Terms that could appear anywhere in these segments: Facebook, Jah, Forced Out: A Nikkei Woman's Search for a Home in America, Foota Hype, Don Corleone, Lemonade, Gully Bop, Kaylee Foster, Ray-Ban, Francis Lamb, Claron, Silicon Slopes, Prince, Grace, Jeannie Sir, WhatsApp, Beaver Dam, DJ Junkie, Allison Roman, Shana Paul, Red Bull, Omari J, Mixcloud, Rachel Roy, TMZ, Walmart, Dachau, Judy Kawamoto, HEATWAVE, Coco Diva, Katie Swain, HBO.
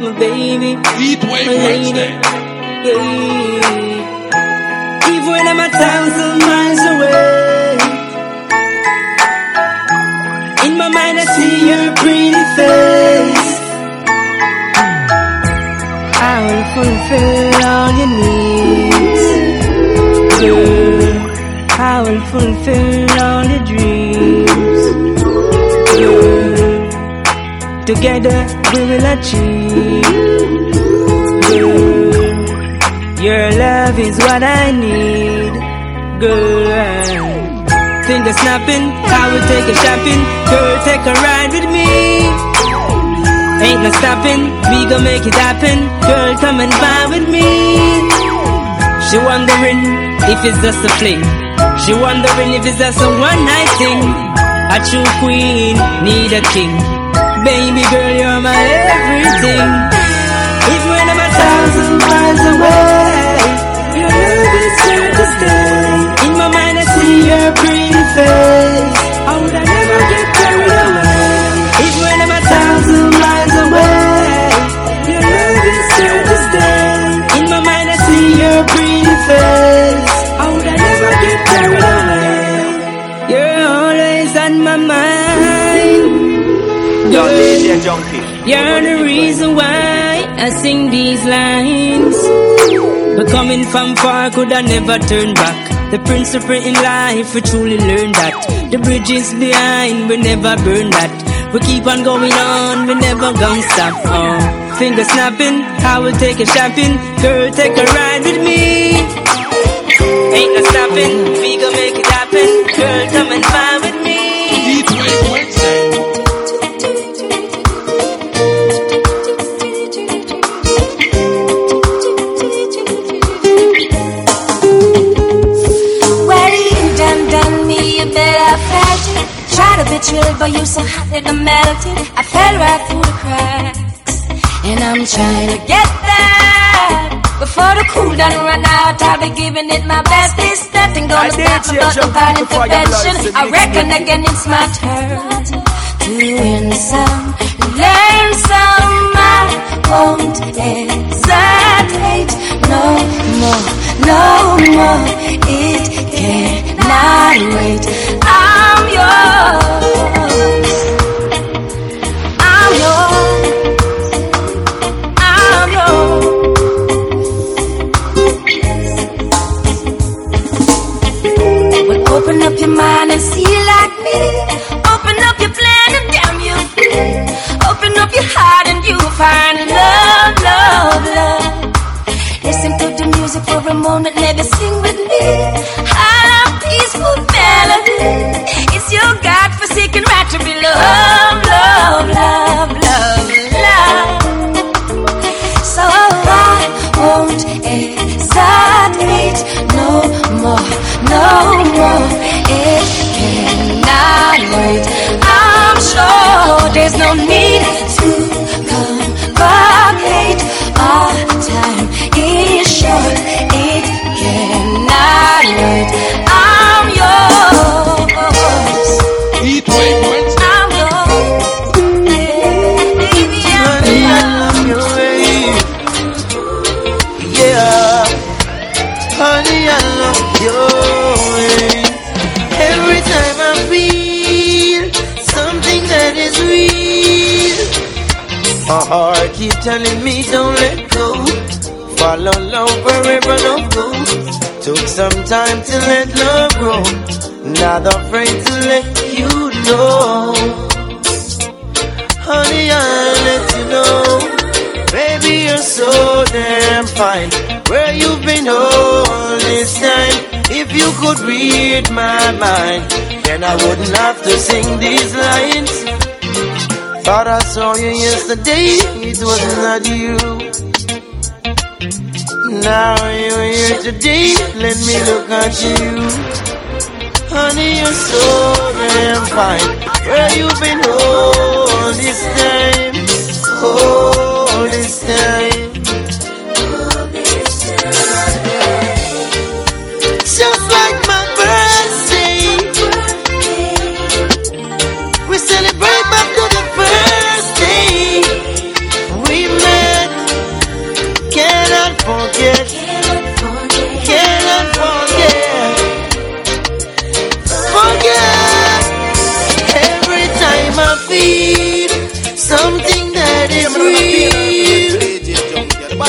My baby, deep wave Wednesday. Even when I'm a thousand miles away, in my mind I see your pretty face. I will fulfill all your needs, girl. I will fulfill all your dreams, girl. Together we will achieve, girl. Your love is what I need, girl. Think of snapping, I will take a shopping, girl, take a ride with me. Ain't no stopping, we gon' make it happen. Girl, come and vibe with me. She wondering if it's just a fling. She wondering if it's just a one night thing. A true queen need a king. Baby girl, you're my everything. Even when I'm a thousand miles away, your love is here to stay. In my mind I see your pretty face. I would never get carried away. Even when I'm a thousand miles away, your love is here to stay. In my mind I see your pretty face. I would never get carried away. You're always on my mind, girl. You're the reason why I sing these lines. But coming from far, could I never turn back. The principle in life, we truly learn that. The bridges behind, we never burn that. We keep on going on, we never gonna stop. Oh, finger snapping, I will take a shopping. Girl, take a ride with me. Ain't no stopping, we gon' make it happen. Girl, come and vibe with me. But you so hot that I melted. I fell right through the cracks, and I'm trying to get that. Before the cool done run out, I'll be giving it my best. This stepping gonna stop about the bad intervention. I reckon again it's my turn to win some, learn some. I won't hesitate no more, no more. It cannot wait. I'm yours. Mind and see like me. Open up your plan and damn you. Open up your heart and you will find love, love, love. Listen to the music for a moment, let it sing with me. I love peaceful melody. It's your God-forsaken right to be love, love, love, love, love. So I won't hesitate no more, no more. It cannot wait. I'm sure there's no need to complicate. Our time is short. It cannot wait. I'm yours. Eat wait, wait. I'm yours. Baby, I'm yours. Yeah, honey, I love you. My heart keeps telling me don't let go. Fall on love wherever I go. Took some time to let love grow. Not afraid to let you know. Honey, I'll let you know. Baby, you're so damn fine. Where you've been all this time. If you could read my mind, then I wouldn't have to sing these lines. Thought I saw you yesterday, it was not you. Now you're here today, let me look at you. Honey, you're so damn fine. Where you been all this time? All this time. Just like my birthday.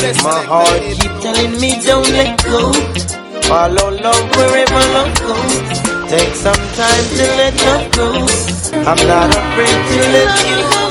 obsessed. My heart keep telling me don't let go. Follow love wherever love goes. Take some time to let love go. I'm not afraid to let you go.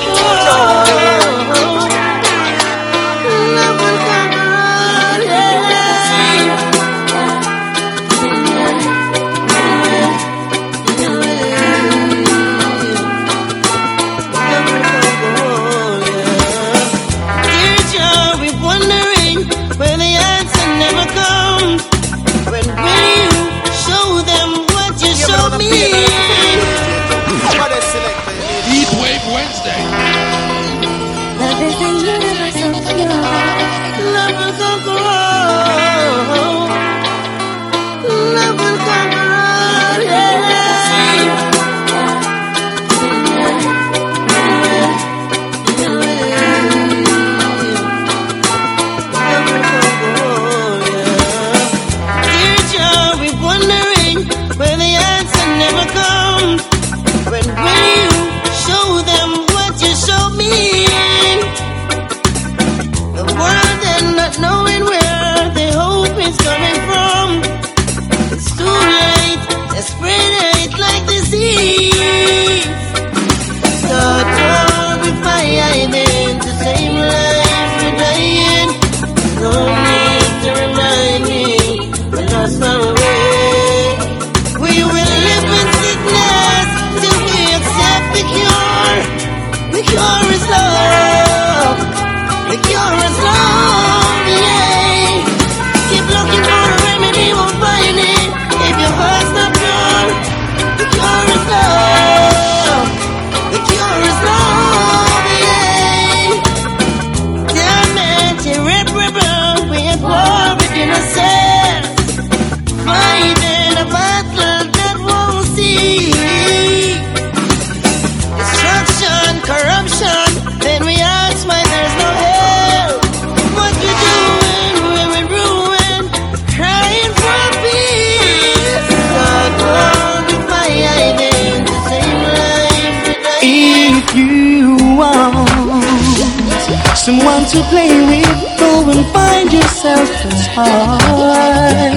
Someone to play with, go and find yourself a heart.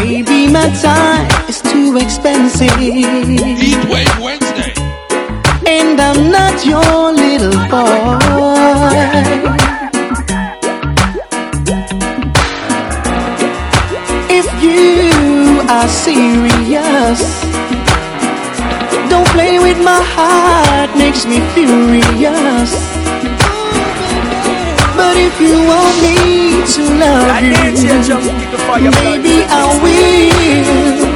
Baby, my time is too expensive. Heat Wave Wednesday. And I'm not your little boy. If you are serious, don't play with my heart, makes me furious. But if you want me to love you, baby, I will.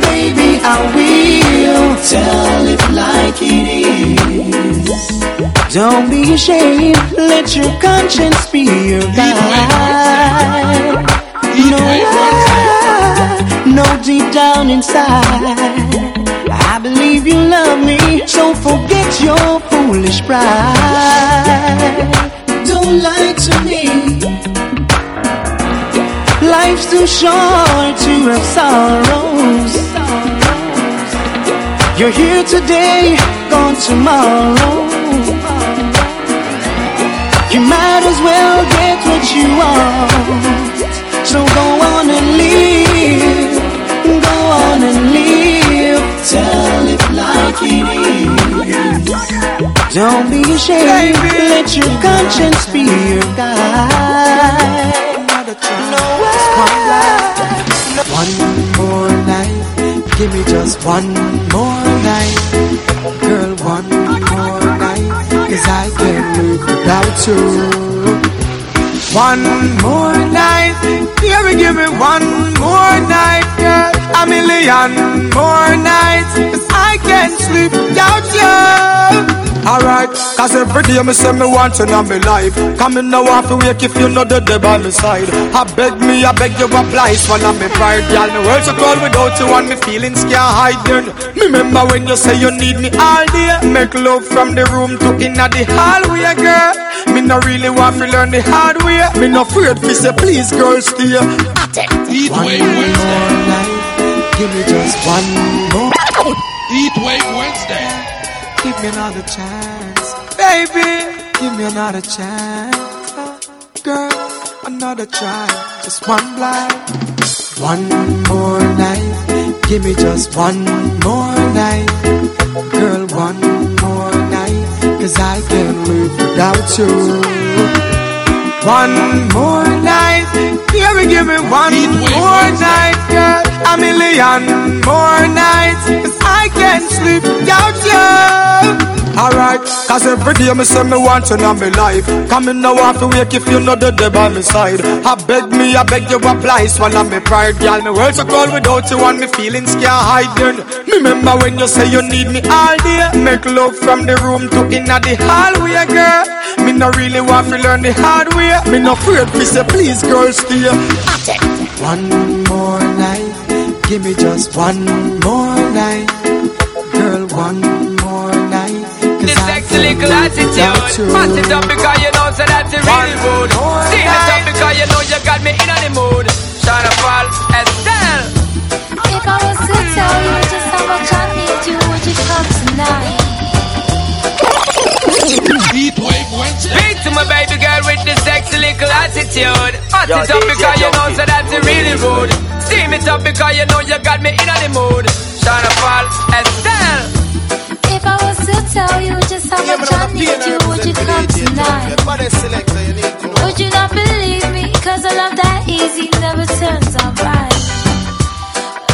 Baby, I will. Tell it like it is. Don't be ashamed, let your conscience be your guide. No lie, no deep down inside. I believe you love me, so forget your foolish pride. Don't lie to me. Life's too short to have sorrows. You're here today, gone tomorrow. You might as well get what you want. So go on and live, go on and live. Tell it like it is. Don't be ashamed. Let your conscience be your guide. No way. One more night. Give me just one more night. Girl, one more night. Cause I can't live without you. One more night. Give me one more night, girl. A million more nights, cause I can't sleep without you. Alright, cause every day me say me want you in my life. Come in now off to wake if you know the day by my side. I beg you oblige, one of me pride. Y'all me world so cold without you and me feelings can't hide. Remember when you say you need me all day. Make love from the room to inna the hallway, girl. Me no really want to learn the hard way. Me no afraid to say please girl stay. Eat way Wednesday. Give me just one more. Heat Wave Wednesday. Give me another chance, baby. Give me another chance. another try, just one blind, one more night, give me just one more night, girl, one more night, 'cause I can't live without you. One more night, give me one more night, girl, a million more nights, 'cause I can't sleep without you. Alright, 'cause every day me say me want you in my life. Come in now off to wake if you know the day by my side. I beg you apply, swallow me pride. Girl, me world so cold without you and me feelings can't hide. Me remember when you say you need me all day. Make love from the room to inna the hallway, girl. Me no really want to learn the hard way. Me no afraid to say please, girl, stay. One more night, give me just one more night, girl, one more night. This excellent attitude, pass it up because you know so that's the real mood. Sing it up because you know you got me in on the mood. Shana Paul, Estelle. If I was to tell you just how much I need you, would you come tonight? Speak to my baby girl with this excellent attitude. Pass it up because you know so that's the real mood. Steam it up because you know you got me in on the mood. Shana Paul, Estelle. If I was to tell you just how much I need you, would you come tonight? Would you not believe me? 'Cause a love that easy never turns out right.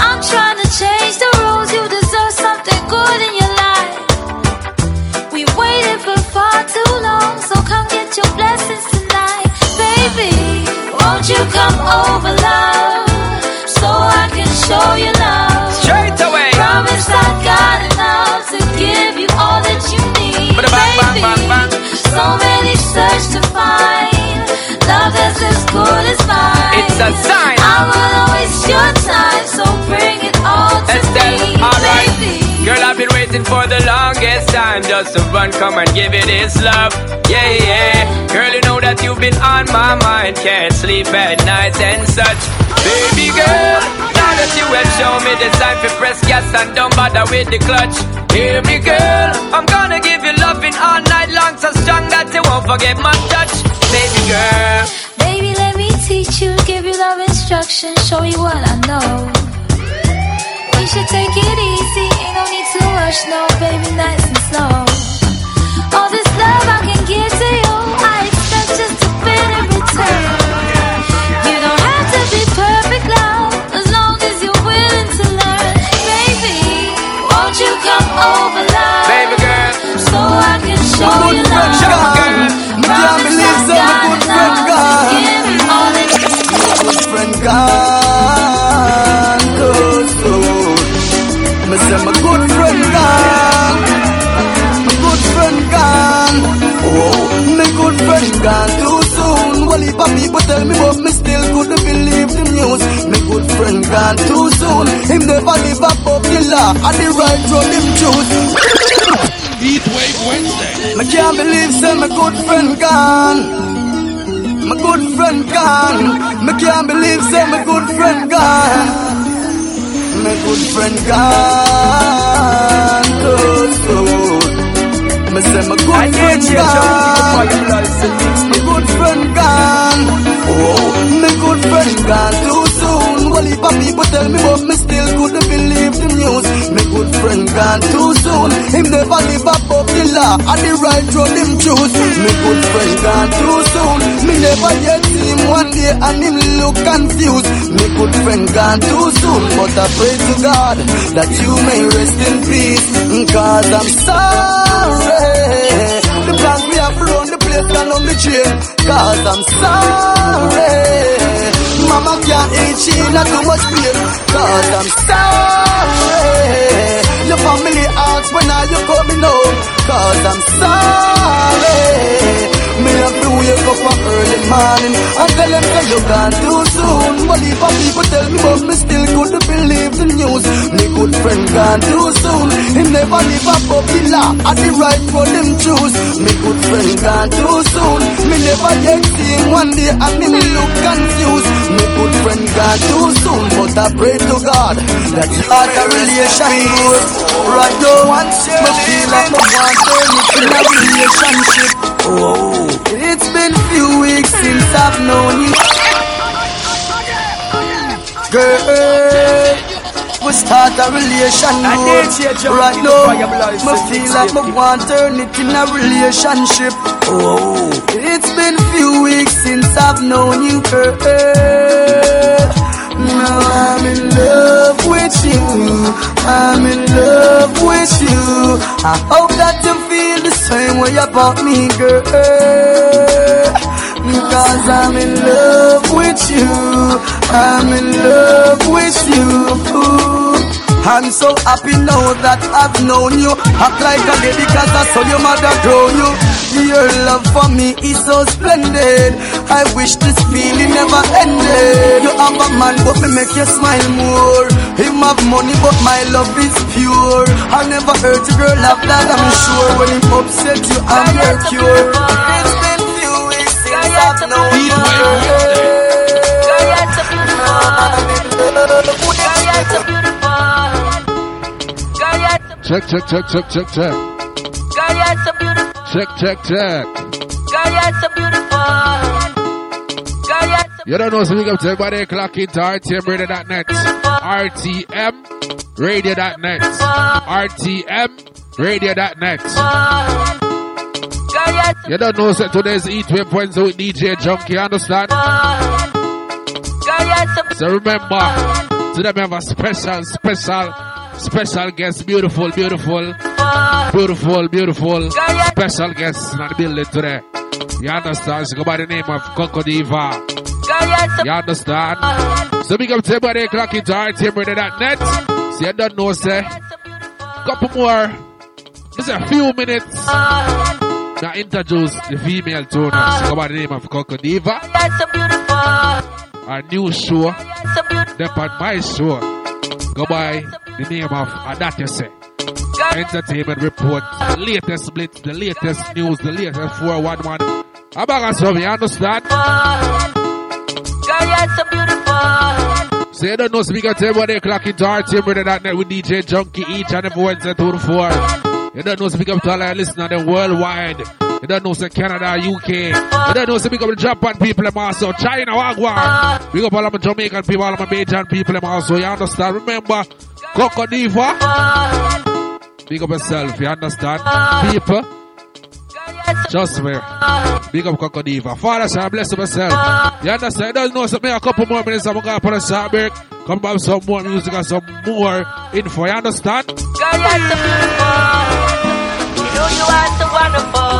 I'm trying to change the rules, you deserve something good in your life. We waited for far too long, so come get your blessings tonight. Baby, won't you come over, love, so I can show you love? Straight away. Promise I got enough to give you all that you need, baby. So many search to find love that's as good as mine. It's a sign. I will waste your time, so bring it all to me, alright, baby. Girl, I've been waiting for the longest time just to run, come and give it his love. Yeah, yeah. Girl, you know that you've been on my mind, can't sleep at night and such. Baby girl, that you have shown me the sign for press gas and don't bother with the clutch. Hear me, girl, I'm gonna give you loving all night long, so strong that you won't forget my touch. Baby girl, baby, let me teach you, give you love instruction, show you what I know. We should take it easy, ain't no need to rush, no, baby, nice and slow. All this love I can give to you, I expect just a bit in return. You don't have to be perfect, love, over love, baby girl, so I can show you love. Promise I got enough to give you all that you need. My good friend gone goes good. I said my good friend gone, my good friend gone. Oh, my good friend gone too soon. Well, if people tell me but me still couldn't believe the news. My good friend gone too soon. Him never live up popular and the right road him choose. Heat Wave Wednesday. I can't believe say my good friend gone. My good friend gone. I can't believe say my good friend gone. My good friend gone goes good. I say my good friend gone. My good friend gone. Oh, my good friend gone too soon. Well, if people tell me but me still couldn't believe the news. My good friend gone too soon. Him never live up popular and the right road him choose. My good friend gone too soon. Me never yet see him one day and him look confused. My good friend gone too soon. But I pray to God that you may rest in peace. 'Cause I'm sorry the plans we have run the place down on the train. 'Cause I'm sorry Mama can't eat, she not too much pain. 'Cause I'm sorry your family asks when are you coming home. 'Cause I'm sorry me have to wake up on early morning and tell them that you gone too soon. But if people tell me but me still couldn't believe the news. Me good friend gone too soon. He never live a popular at the right for them choose. Me good friend gone too soon. Me never yet see him one day and me look confused. My good friend gone too soon, but I pray to God that you are a relation good. Right now, I feel like I want to be in a relationship. Oh, it's been few weeks since since I've known you. Girl, we start a relation road. Right now, I feel like I want to turn it in a relationship. Oh, it's been few weeks since I've known you, girl. Now I'm in love with you, I'm in love with you. I hope that you feel the same way about me, girl. Because I'm in love with you, I'm in love with you. I'm so happy now that I've known you. Act like a lady because I saw your mother grow you. Your love for me is so splendid. I wish this feeling never ended. You have a man but me make you smile more. Him have money but my love is pure. I'll never hurt you, girl, love that I'm sure. When him upset you, I'm your cure. It's been few weeks since I've known you. Check, check, check, check, check, check. Check, check, check. Girl, you're so beautiful. Girl, you're so. You don't know, so we go to everybody clock into RTMRadio.net. RTMRadio.net. RTMRadio.net. You don't know, so today's Eat Web Wednesday with DJ Junkie, understand? So remember, today we have a special guest, beautiful, special guest in the building today. You understand? She go by the name of Coco Diva. You understand? So big up to everybody clock into RTMRadio.net. So you don't know, say, couple more, just a few minutes, now introduce the female tuner. She go by the name of Coco Diva. Our new show, the on my show, go by the name of Adidja. Entertainment report, latest blitz, the latest news, the latest 411. I'm back at you understand? Girl, you're so beautiful. So you don't know, speaker to everybody, clock into RTMRadio.net with DJ Junkie each and every Wednesday 2 to 4. You don't know, speak up to all our listeners, they're worldwide. You don't know, say Canada, UK. You don't know, say big up the Japan people, and also China, Wagwan. Big up all of the Jamaican people, all of the Bajan people, and also, you understand? Remember, Coco Diva. Big up yourself, you understand? People, just me. Big up Coco Diva. Father, shall bless yourself. You understand? You don't know, so me a couple more minutes, I'm going to put a short break. Come back with some more music and some more info, you understand? You are so wonderful.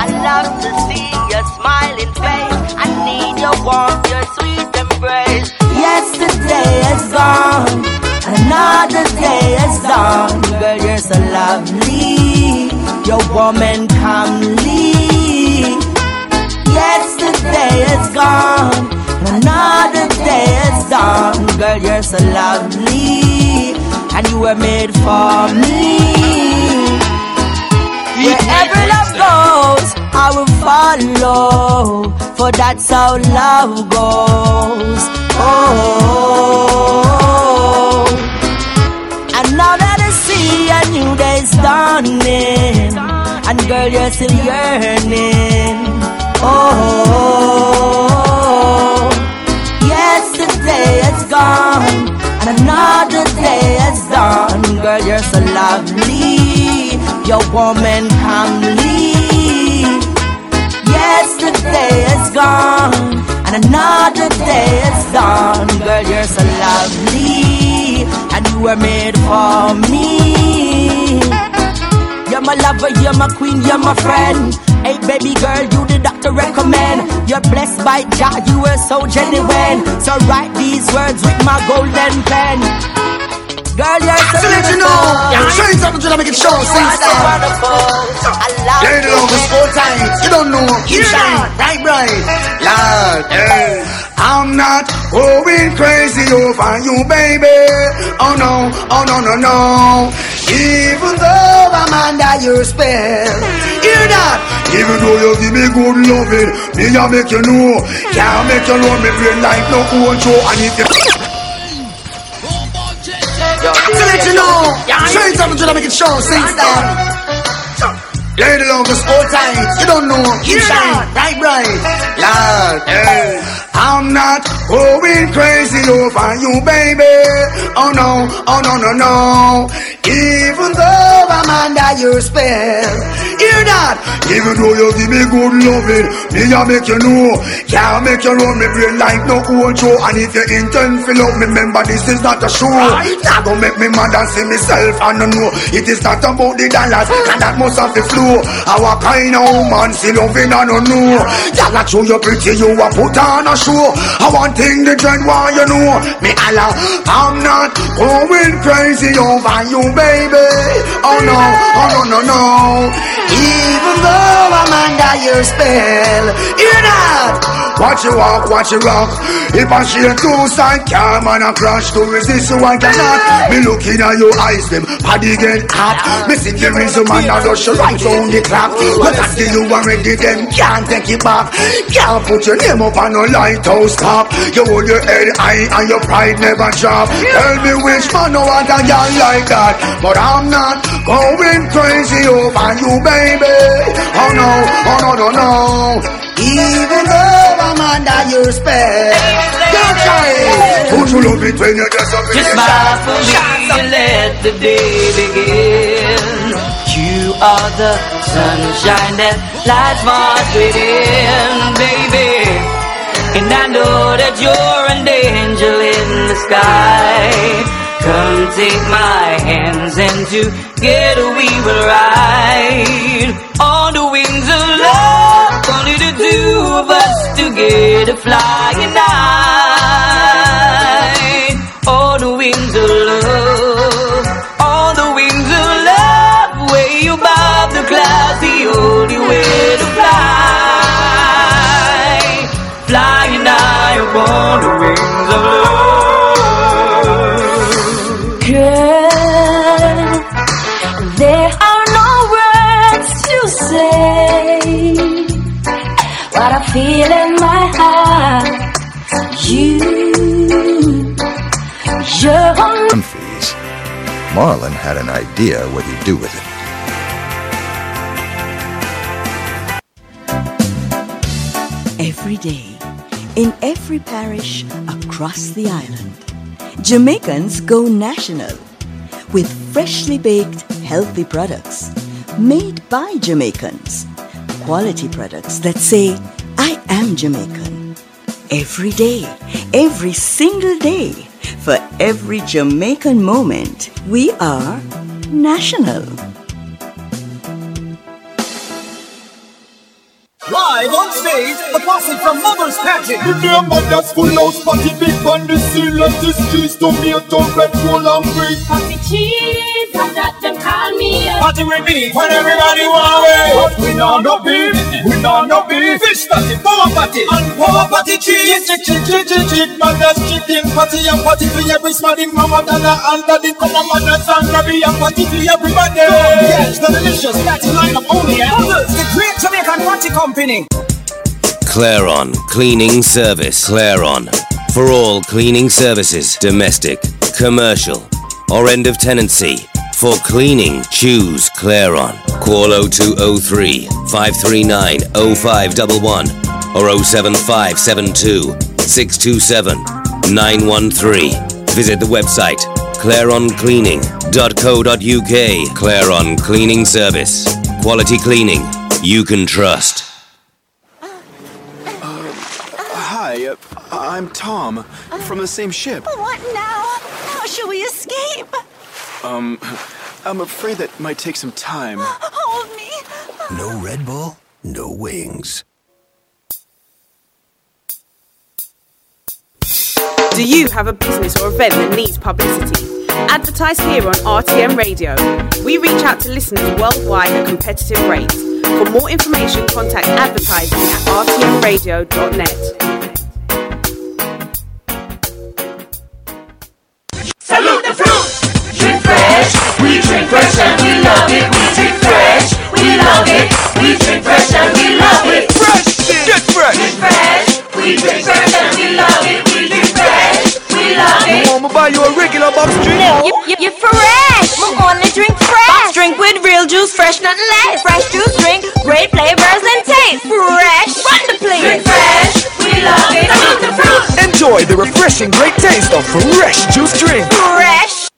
I love to see your smiling face. I need your warmth, your sweet embrace. Yesterday is gone, another day is gone. Girl, you're so lovely, your warm and comely. Yesterday is gone, another day is gone. Girl, you're so lovely, and you were made for me. Wherever love goes, I will follow, for that's how love goes. Oh, and now that I see a new day's dawning, and girl, you're still yearning. Oh, yesterday is gone, and another day is done. Girl, you're so lovely, your woman calmly. Yesterday is gone, and another day is gone. Girl, you're so lovely, and you were made for me. You're my lover, you're my queen, you're my friend. Hey baby girl, you the doctor recommend. You're blessed by Jah, you were so genuine. So write these words with my golden pen. Girl, you're so beautiful. You know, show it up until I make it show. Say it so wonderful. I love you. You're in the longest 4 times. You don't know. You shine bright, bright. Lord, hey. I'm not going crazy over you, baby. Oh no, oh no, no, no. Even though I'm under your spell, hear that. Even though you give me good loving, me I make you know. Can't make you know me real life no control. I need you. To let you know, straight up until I make it show, say stop. Lady love is all tight. You don't know. Keep shine bright, bright. Lord, hey. I'm not going crazy over you, baby. Oh no, oh no, no, no. Even though I'm under your spell, hear that. Even though you give me good loving, me I make you know. Can't make you run me brain like no control. And if you intend to love me, remember this is not a show. That gon' make me mad and see myself and no know. It is not about the dollars, and that must have the flow. Our kind of woman see loving and no know. Y'all not show you pretty, you a put on a show. I want thing the trend why you know. Me Allah, I'm not going crazy over you, baby. Oh no, oh no, no, no. Even though I'm under your spell, you're not. Watch you walk, watch you rock. If I see a two-side cam and a crash to resist, you one cannot. Me looking at your eyes, them body get hot. Me see the reason man I rush right round the clock. But until you already, them can't take it back. Can't put your name up on a lighthouse cop. You hold your head high and your pride never drop. Tell me which man no other girl like that. But I'm not going crazy over you, baby. Oh no, oh no, no, no. Even though I'm under your spell, don't try it. Don't you love it when you dress up in your shop? Just smile for me, let the day begin. You are the sunshine that lights my within, baby. And I know that you're an angel in the sky. Come take my hands and together we will ride on the wings of love. Only the two of us together flying high. On the wings of love, on the wings of love, way above the clouds, the only way to fly. Flying high upon the wings of love. Feel in my heart, you're on fees. Marlon had an idea what he'd do with it. Every day, in every parish across the island, Jamaicans go national with freshly baked, healthy products made by Jamaicans. Quality products that say, I am Jamaican. Every day, every single day, for every Jamaican moment, we are national. Live on stage, the posse from Mother's Pageant. If your mother's full house, party big on the sea, lettuce, cheese, tomato, red, roll and break. Party cheese, and that them call me. Party with me, when everybody want it. But we know no beef, we know no beef. Fish party, power party, and power party cheese. Chick, chick, chick, chick, chick, mother's chicken party. And party for every smiling mama, dada, and daddy. Come on, mother's and grabby, and party for everybody. Yes, the delicious, that's the line of only others. The great Jamaican party company. Claron Cleaning Service. Claron, for all cleaning services, domestic, commercial, or end of tenancy. For cleaning, choose Claron. Call 0203 539 0511 or 07572 627 913. Visit the website ClaronCleaning.co.uk. Claron Cleaning Service. Quality cleaning you can trust. I'm Tom, from the same ship. What now? How shall we escape? I'm afraid that might take some time. Hold me. No Red Bull, no wings. Do you have a business or event that needs publicity? Advertise here on RTM Radio. We reach out to listeners worldwide at competitive rates. For more information, contact advertising at rtmradio.net. Salute the fruit! Drink fresh! We drink fresh and we love it! We drink fresh! We love it! We drink fresh and we love it! Fresh! Get fresh! Drink fresh! We drink fresh and we love it! We drink fresh! We love it! Mama, buy you a regular box drink! You're fresh! We're only drink fresh! Box drink with real juice, fresh, nothing less! Fresh juice! fresh and great taste of fresh juice drink. Fresh!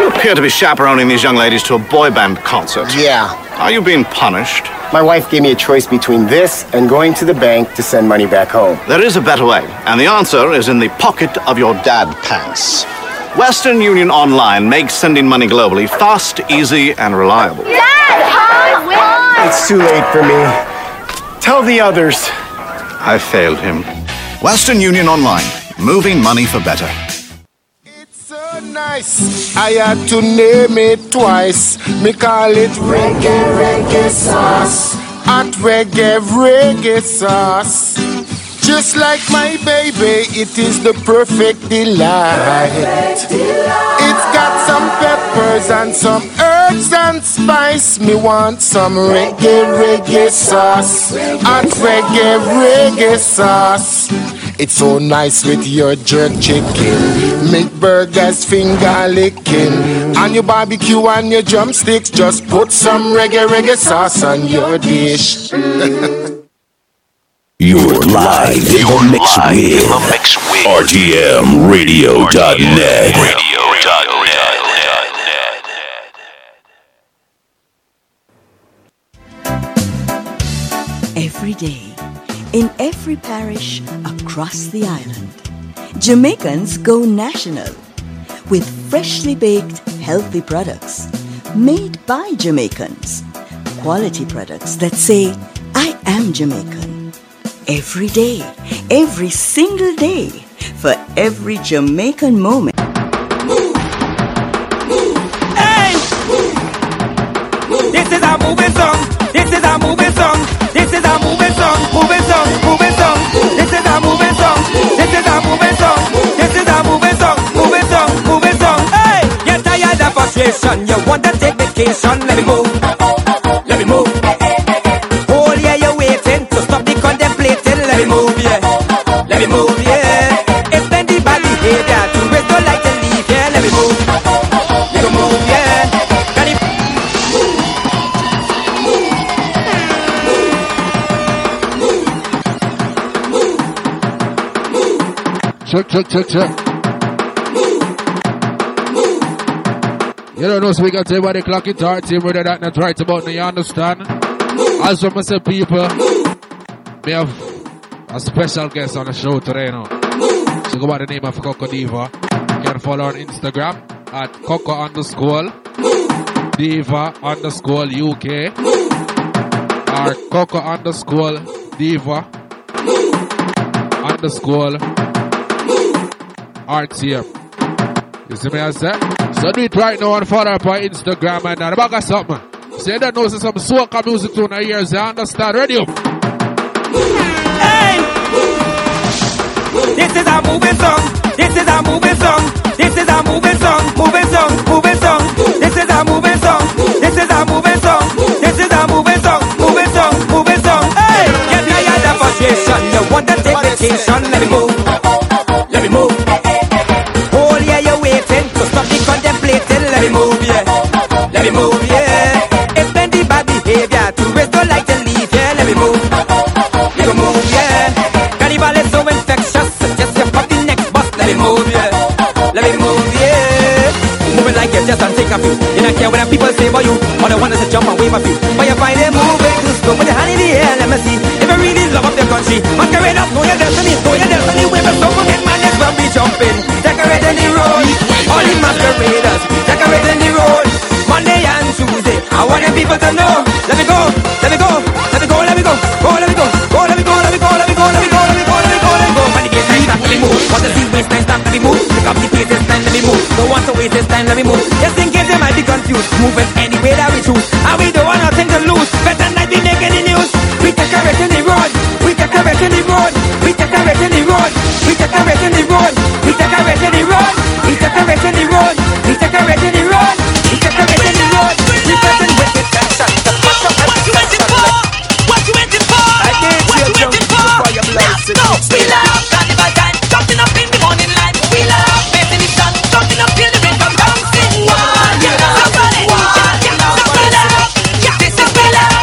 You appear to be chaperoning these young ladies to a boy band concert. Yeah. Are you being punished? My wife gave me a choice between this and going to the bank to send money back home. There is a better way, and the answer is in the pocket of your dad pants. Western Union Online makes sending money globally fast, easy, and reliable. Dad, come on! It's too late for me. Tell the others. I failed him. Western Union Online, moving money for better. It's so nice, I had to name it twice. Me call it Reggae Reggae Sauce. At Reggae Reggae Sauce. Just like my baby, it is the perfect delight. Perfect delight. It's got some peppers and some herbs and spice. Me want some reggae, reggae sauce. Hot reggae, reggae sauce. It's so nice with your jerk chicken. Make burgers finger licking. On your barbecue and your drumsticks, just put some reggae, reggae sauce on your dish. You're live. You're mixed with RTMRadio.net. Every day, in every parish across the island, Jamaicans go national with freshly baked, healthy products made by Jamaicans. Quality products that say, I am Jamaican. Every day, every single day, for every Jamaican moment. Move, move, hey! Move, this is a moving song. This is a moving song. This is a moving song. Moving song, moving song. This is a moving song. This is a moving song. This is a moving song. Moving song, moving song. Hey! You're tired of frustration. You want to take vacation? Let me move. Let me move. Oh yeah, you're waiting to stop. Let me move, yeah. Let me move, yeah. It's been the body here that you rest don't like to leave, yeah. Let me move, let me move, yeah. Let me move, move, move, move, move, move. Check, check, check, check. Move, move, move. You don't know, so we got everybody clock it hard, team ready that not right about now, you understand? Move. As for myself, people, move. We have a special guest on the show today, no? She go by the name of Coco Diva. You can follow on Instagram at Coco_Diva_UK or Coco_Diva_RTM. You see me, I said? So do it right now and follow up on Instagram and that. Bag of something. Say that knows some soca music tune I hear, so I understand. Ready up. This is a moving song. This is a moving song. This is a moving song. Moving song. Moving song. This is a moving song. This is a moving song. This is a moving song. Moving song. Moving song. Hey, get tired of frustration. You want to take vacation? Let me move. Let me move. Oh yeah, you're waiting to stop the contemplating. Let me move, yeah. Let me move, yeah. It's been the bad behavior. Two ways don't like to leave, yeah. Let me move. Let me move, yeah. Carnival is so infectious. Just don't take a few. You don't care what the people say about you. All the ones that jump and wave a few. But you find them moving too slow. Put your hand in the air, let me see. If you really love up your country, masquerade up, know your destiny. Know your destiny, wave us. Don't forget, man, let's run, be jumping. Decorating the road. All the masqueraders, decorating the road. Monday and Tuesday, I want the people to know. Let me go, let me go, let me go, let me go. Go, let me go, go, let me go, let me go, let me go, let me go, let me go, let me go, let me go. When the gate's time, start to be moved. Cause the sea waist time, start to be moved. Pick up the place, it's time, let me move. Don't want to waste this time, let me move. Just in case they might be confused, moving any way that we choose. And we don't want nothing to lose. Better not be making the news. We take a rest in the road. We take a rest in the road. We take a rest in the road. We take a rest in the road. We take a rest in the road. We take a rest in the road. We take a rest in the road. We take a rest in the road. We take a rest in the road. What you waiting for? What you waiting for? What you waiting for? Now stop. We love carnival time. Jumping up in the morning light. We love facing the sun. Jumping up till the rain comes down. Somebody, somebody, somebody, somebody, somebody, somebody, somebody,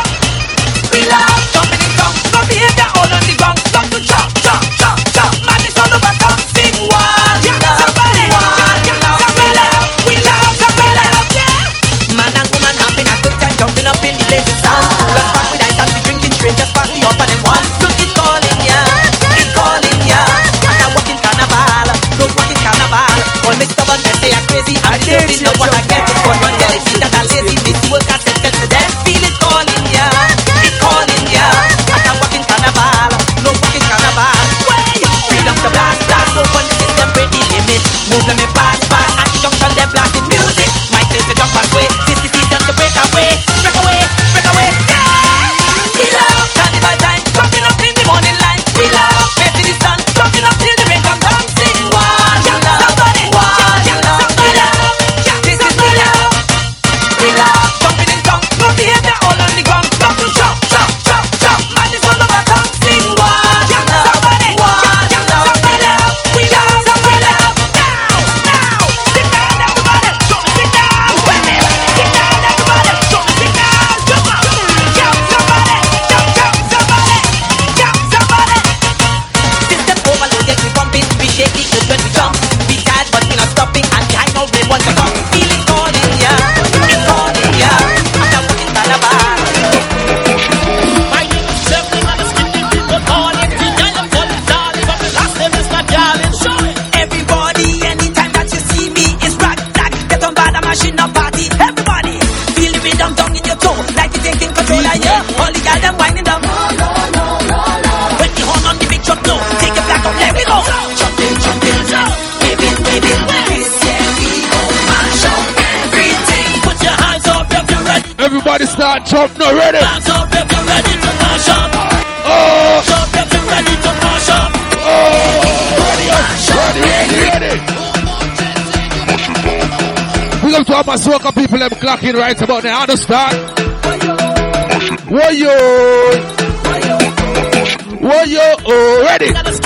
they are crazy. I'm lazy, not what I get to for one day. See that I'm lazy, this work I take to them. Feel it calling ya, it's calling ya. As I'm walking carnival, no walking carnival. Feel up the blast, blast, no one is them ready limit. Move them in fast, fast, and jump on them blasting music. My taste to jump and sway, this is easy to break away. Break away, break away, yeah. We love carnival time, jumping up in the morning line. We love facing the sun, jumping up till the rain comes down. Everybody start jumping already. Hands up if you're ready to mash up. Hands up if you're ready to mash up. Ready. Big up to all my soccer people, them clocking right about now. Understand? Woyo, ready. Everybody,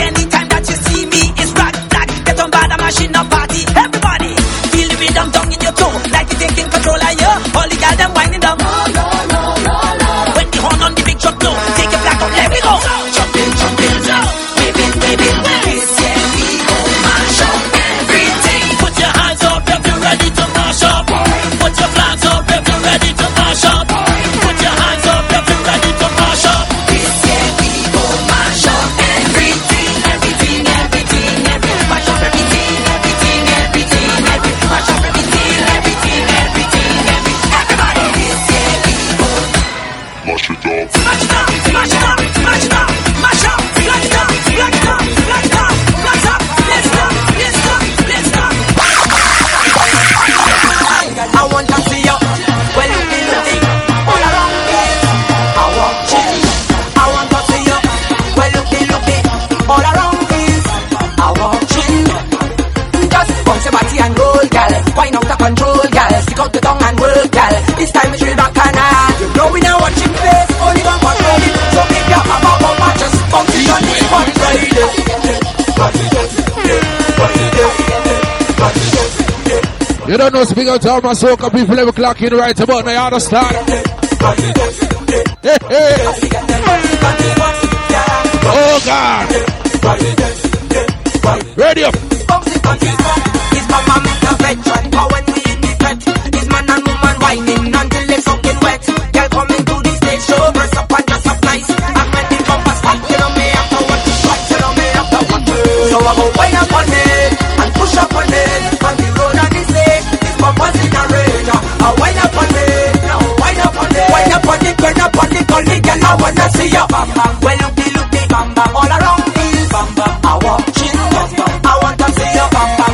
anytime that you see me, it's rock. Machine a party, everybody feel the rhythm down in your toe, like you taking control of you. All the girls them winding down. When the horn on the big truck blow, take it back up, let me go. Jumping, jumping, waving, waving, waving. Yeah, we go mash up everything. Put your hands up if you're ready to mash up. Put your flags up if you're ready to mash up. Put your hands up if you're ready to mash up. Yeah, we go mash up everything, everything, everything, everything. Mash up everything. Control, gal, stick out the tongue and work, gal. This time it's real back and you know we now watching place, only one control it. So make your mama pop and just bounce it on it. Bounce it, bounce it. You don't know, speak out to all my soccer people, every clock in right about now, you understand? Hey, hey. Oh, God. Ready up. His mama make a veteran, but when we in the tent, his man and woman whining until they soaking wet. Girl coming to the stage show, dress up and dress up nice. And when they come past, I tell me after what you try, tell me after what you. So I go wind up on it and push up on it. On the road and the stage, his mama's in a rage. I wind up on it, now wind up on it. Wind up on it, turn up on it, only girl I wanna see ya. Bam bam, well looky, bam bam, all around me. Bam bam, I want you, bam bam, I want to see ya, bam bam.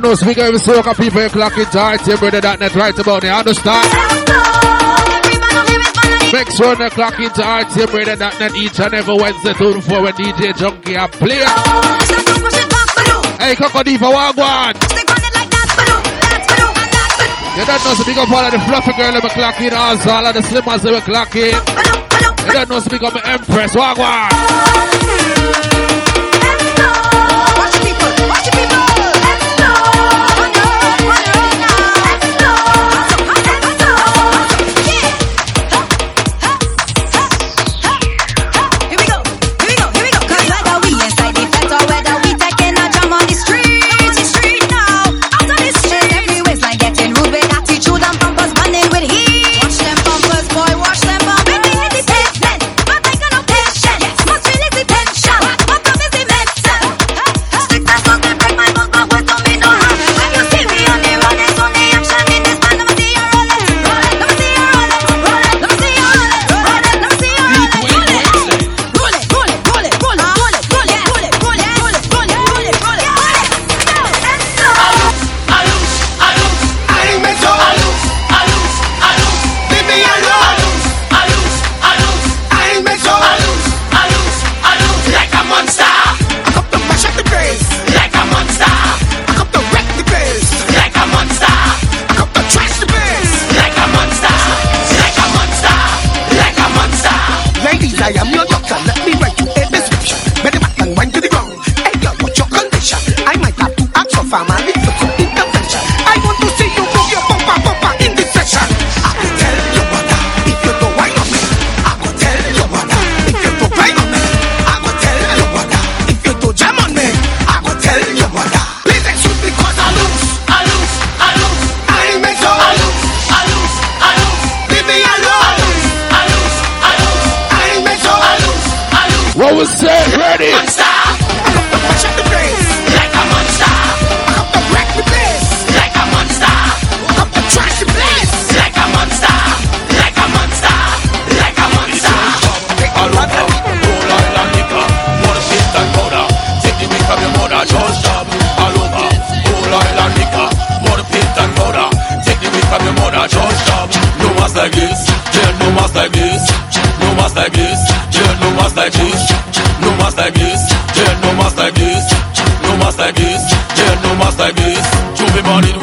don't know, so we can even see what people are clocking to RTMRadio.net right about now. Understand? Make sure they clock into RTMRadio.net each and every Wednesday, 2 to 4, when DJ Junkie are playing. Hey, Coco Diva, wagwan! You don't know, so big up all of the fluffy girl ever clocking, all of the slimmers that were clocking. You don't know, so big up the Empress, wagwan!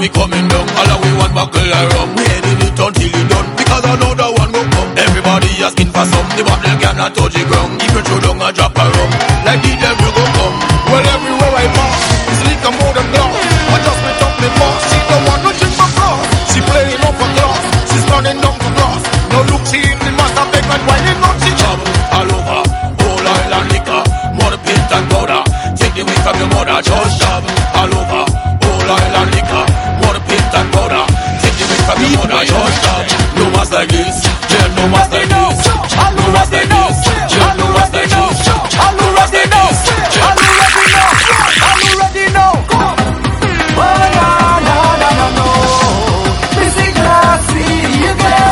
We coming down, all we want buckle around. We headed it until you done, because another one go come. Everybody asking for some, the bottle cannot touch the ground. If you throw down a drop around, like the devil go come. Well, everywhere I pass, it's like a modern glass. I just met up the boss, she don't want nothing for cross. She playing up a glass, she's turning down for glass. No look, she in the master bag, but why they not she job? All over, all oil and liquor, more paint and powder. Take the weed from your mother, just job. All over, all oil and liquor. No mas like this, yeah, no mas like this, no mas like this, yeah, no mas like this. Alu ready now, alu ready now, no, this is grassy again.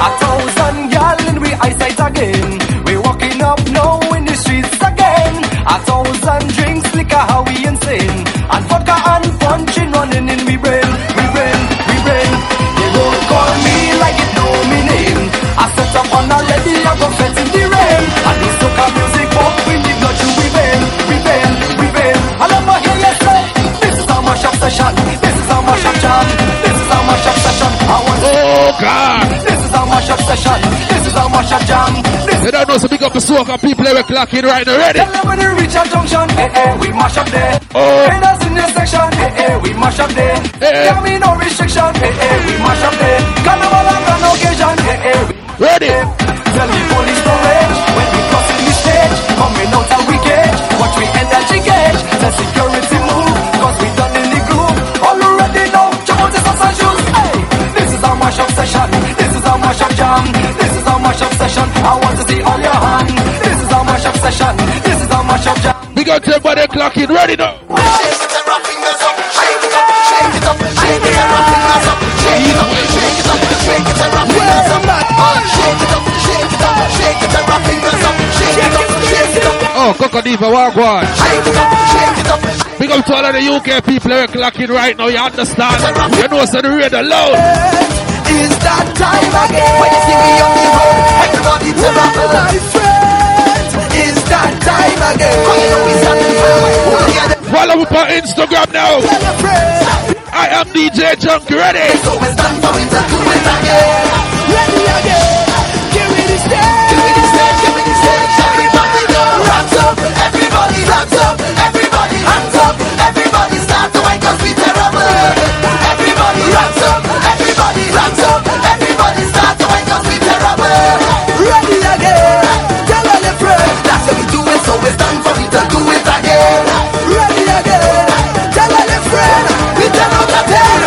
A thousand girls in we eyesight again. We walking up now in the streets again. A thousand drinks, liquor, how we insane. And vodka and punching running in me brain, me brain, me brain. They don't call me like it know me name. I set up on already, I go fetch in the rain. And this soca music pop, we need not you, we bail, we bail, we bail. I'll never hear you say, this is our mashup session, this is our mashup jam, this is our mashup session. I want to this is our mashup session, this is our mashup jam. You don't know, so big up the soca people, they were clocking right already. Tell them when they reach our junction, eh eh, we mash up there. Oh. Section, eh, eh, we mash up there. Eh, eh. Me no restriction, eh, eh, we mash up there. Carnival and grand occasion, eh, eh, we ready. Tell the police to rage when we crossing the stage. Coming out and we gauge, watch we energy gauge. The security move, cause we done in the groove. All already know, jump on the socks and shoes. Hey, this is our mash up session, this is our mash up jam. This is our mash up session, I want to see all your hand. This is our mash up session, this is our mash up jam. We got everybody clocking, ready now. Coco Diva, Wagwan. Big up to all of the UK people who are clocking right now, you understand? You know, so the radio loud. It's that time again. When you see me on the road, everybody turn up the lights. It's that time again. Follow me on Instagram now. I am DJ Junkie, ready? So it's time for me to do it again. Ready again. Give me the stage. Give me the stage. Give me the stage. Everybody go. Hands up. Everybody hands up. Everybody hands up. Everybody start to wake up. We terrible. Everybody hands up. Everybody hands up. Everybody start to wake up. We terrible. Ready again. Tell all your friends. That's how we do it. So it's time for me to do it again. Ready again. Tell all your friends. We turn up the tail.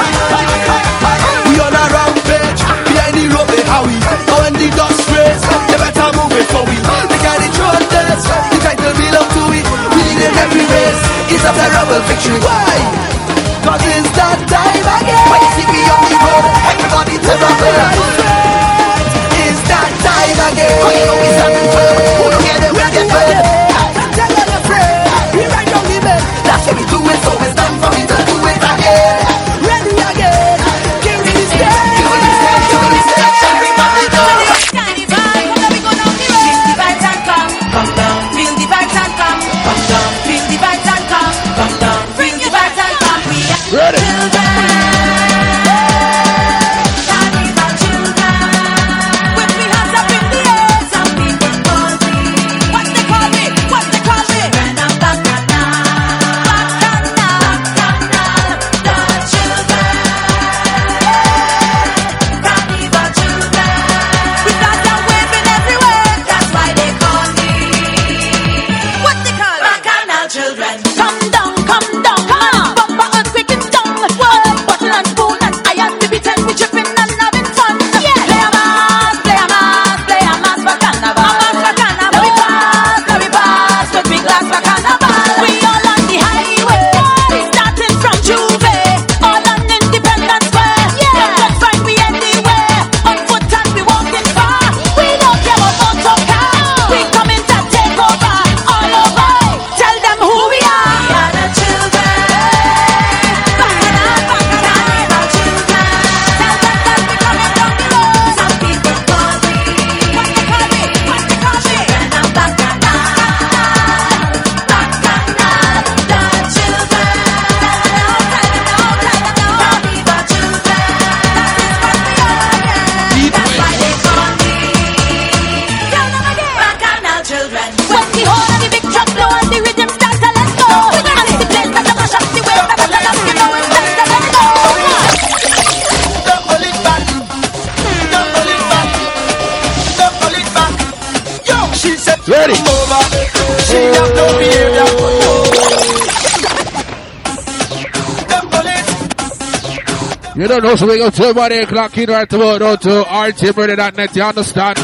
We on a rampage. Behind the rope they howie. Now when the dust sprays, they better move it for we. They carry throne dance. The title we love to it. We need it every race. It's a terrible victory. Why? 'Cause it's that time again. When you see me on the road, everybody turn up the lights. It's that time again. When you know we standing firm, who don't get it, we get firm. Tell all your friends. We ride down the bed. That's how we do it. So it's time for me to do it again. Ready again. Give me the stage. Give me the stage. Give me the stage. Everybody go. Feel the vibes and come. Come down. Feel the vibes and come. Come down. Feel the vibes and come. Come down. Feel the vibes and come. We are ready. You don't know, so we go to everybody o'clock in right tomorrow to RTM Radio.net, you understand?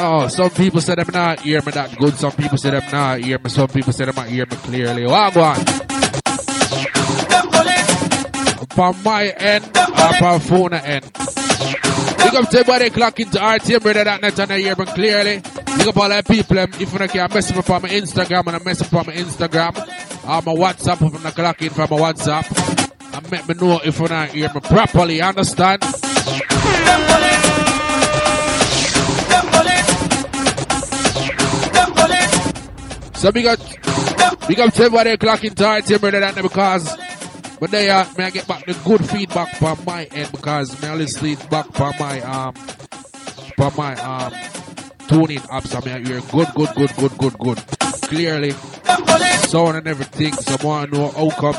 Oh, some people said I'm not hear me that good, some people said I'm not hear me, some people said I'm not hear me clearly. Wagwan. From my end, from phone end. Big up to everybody clock into RTM Radio.net and I hear them clearly. Big up all the people, if you can message me from my Instagram and I message from my Instagram or my WhatsApp if you clock in from my WhatsApp. And make me know if you not hear me properly, you understand? So big up to everybody clock into RTM Radio.net because but they are, may I get back the good feedback from my end because may I listen feedback from my tuning apps. I mean, you're good. Clearly, sound and everything. So wanna know how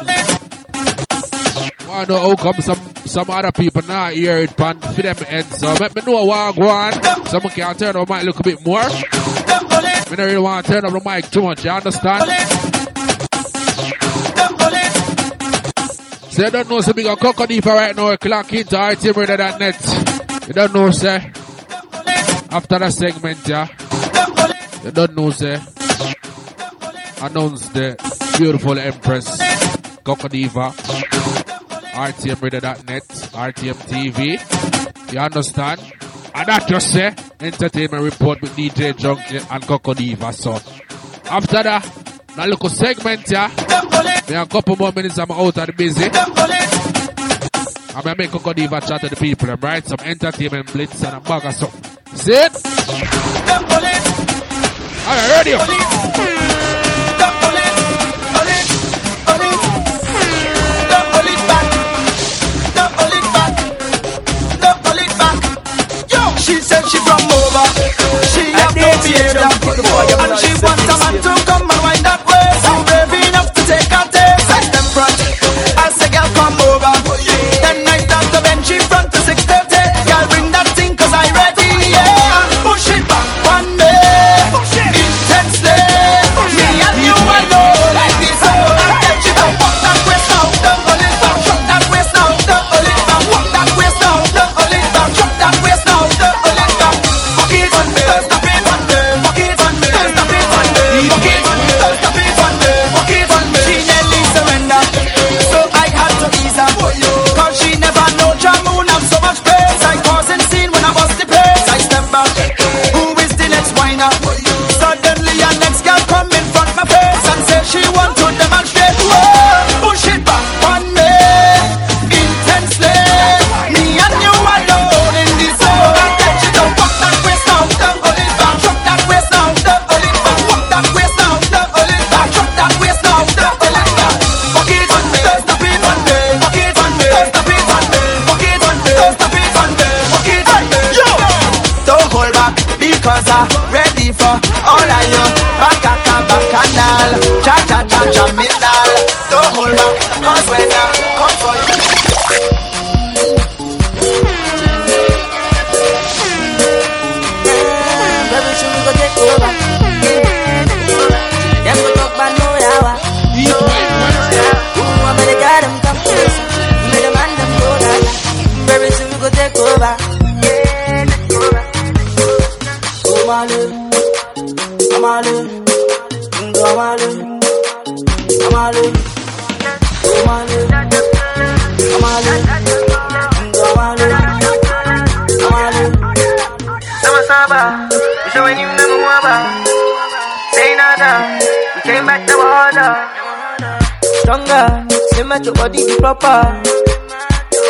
come some other people now hear it pan for them end. So let me know what I want. Someone can turn up the mic a little bit more. I don't really want to turn up the mic too much. You understand? So you don't know, so we got Coco Diva right now, clock into RTM Radio.net. You don't know, sir. After that segment, yeah. You don't know, sir. Announce the beautiful Empress, Coco Diva, RTM Radio.net, RTM TV. You understand? And that just, sir. Entertainment Report with DJ Junkie and Coco Diva. So after that, now look a segment here. We have a couple more minutes, I'm out and busy. I'm going to make Coco Diva chat to the people, right? Some entertainment blitz and a bag of something. See it? Alright, ready up. She said she from over. She have no fear and she wants a man to come and wind that way. So brave enough to take a taste. I step front, I say girl come over. Then night after bench she front to 6:30. Girl bring that thing 'cause I ready, yeah. And push it back one day, intensely. Me and you alone like this. I get you to walk that waist now, don't hold it back. Drop that waist now, don't hold it back. Walk that waist now, don't hold it back. Drop that waist now.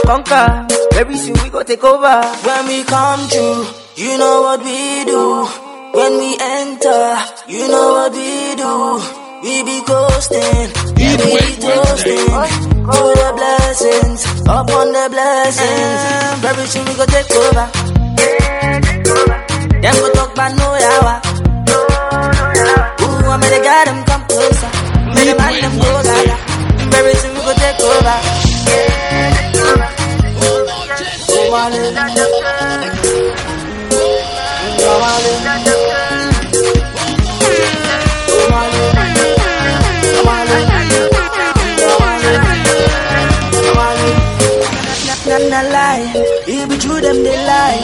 Conquer, every soon we go take over. When we come true, you know what we do. When we enter, you know what we do. We be coasting, we be coasting. Go the blessings, upon the blessings. Very soon we go take over. Then go talk about no hour. Ooh, I made the guy them come closer. Made the man them go gaga. Very soon we go take over. Go on in. Go on in. Go on in. Go on in. Go on in. Go on in. Not lie. It be true them they lie.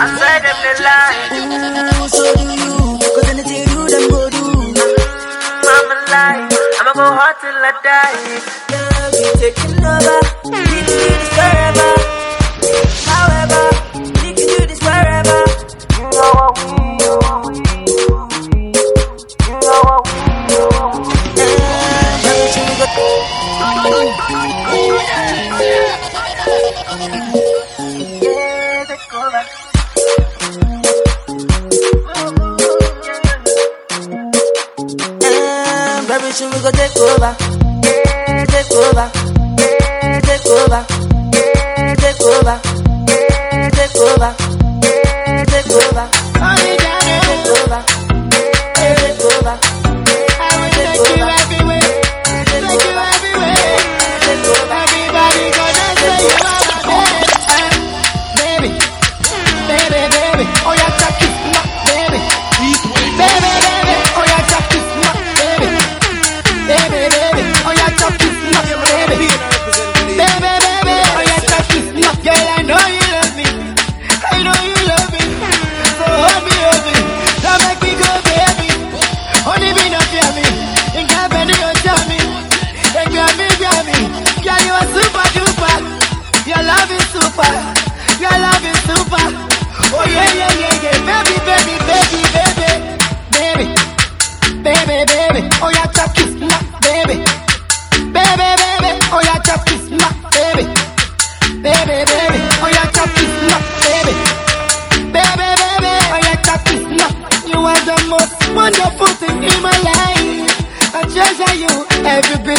I said them they lie. Ooh, so do you. 'Cause anything you them go do. Mama lie. I'ma go hard till I die. Love you taking over. We can do this forever. However, we can do this wherever. You know what we do. You know what we do. Yeah, let's go back. Very soon we go take over, yeah, take over, yeah, take over, yeah, take over, yeah, take over, yeah, take over, yeah, take over, yeah, take over. I know you love me, so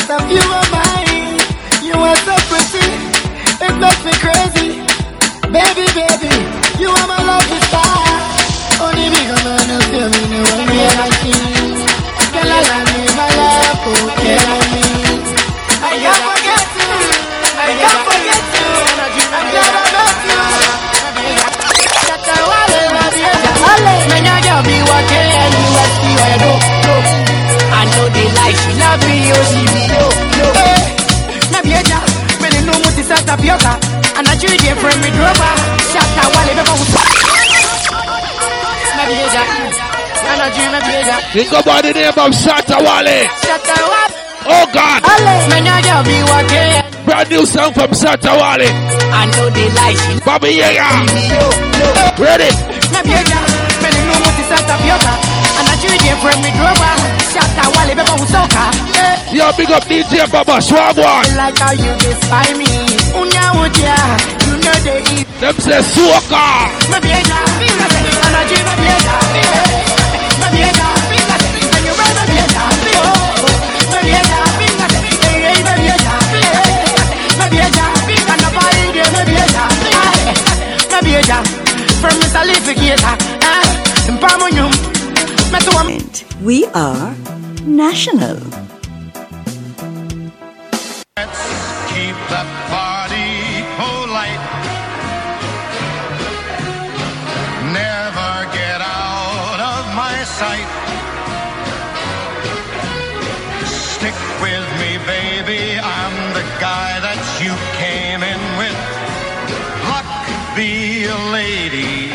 that you are mine. You are so pretty, it makes me crazy. Baby, baby, you are my lucky star. Only because I know you know what me and I need. Girl, I love you, my love, oh, girl, I need. I can't forget you, I can't forget you. I'm glad I love you. That's how I live, I said that I live. When I don't be walking, and you must be where I don't go. I know they like she love me, oh, she be low. Hey, my behavior, when you know what is that tapioca. And I treat you from me, drover. Shut up, while you never there's somebody named Satawale. Oh God! Brand new song from Satawale. I know they like it. Bobby Yaga. Ready? Yo, big up DJ Baba Swag One. Like how you despise me. You know they eat. Them say Suaka. And we are national. Let's keep the party polite. Never get out of my sight. Stick with me, baby. I'm the guy that you came in with. Luck be a lady.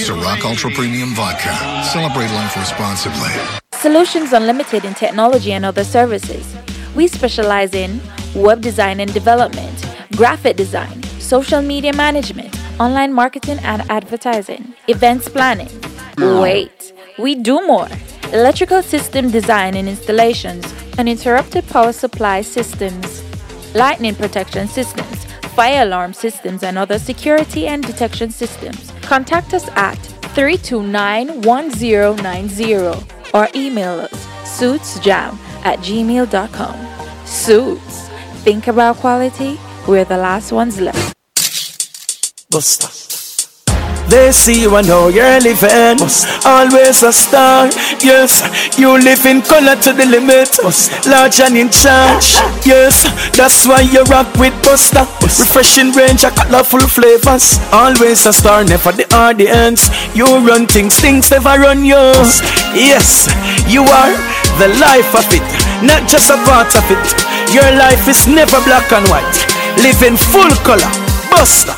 Ciroc Ultra Premium Vodka. Celebrate life responsibly. Solutions Unlimited in technology and other services. We specialize in web design and development, graphic design, social media management, online marketing and advertising, events planning. Wait, we do more. Electrical system design and installations, uninterrupted power supply systems, lightning protection systems, fire alarm systems and other security and detection systems. Contact us at 329-1090 or email us suitsjam@gmail.com. Suits. Think about quality. We're the last ones left. Busta. They see you and how you're living. Busta. Always a star. Yes, you live in color to the limit. Busta. Large and in charge. Yes, that's why you rock with Busta. Busta. Refreshing range of colorful flavors. Always a star, never the audience. You run things, things never run yours. Yes, you are the life of it, not just a part of it. Your life is never black and white. Live in full color. Busta.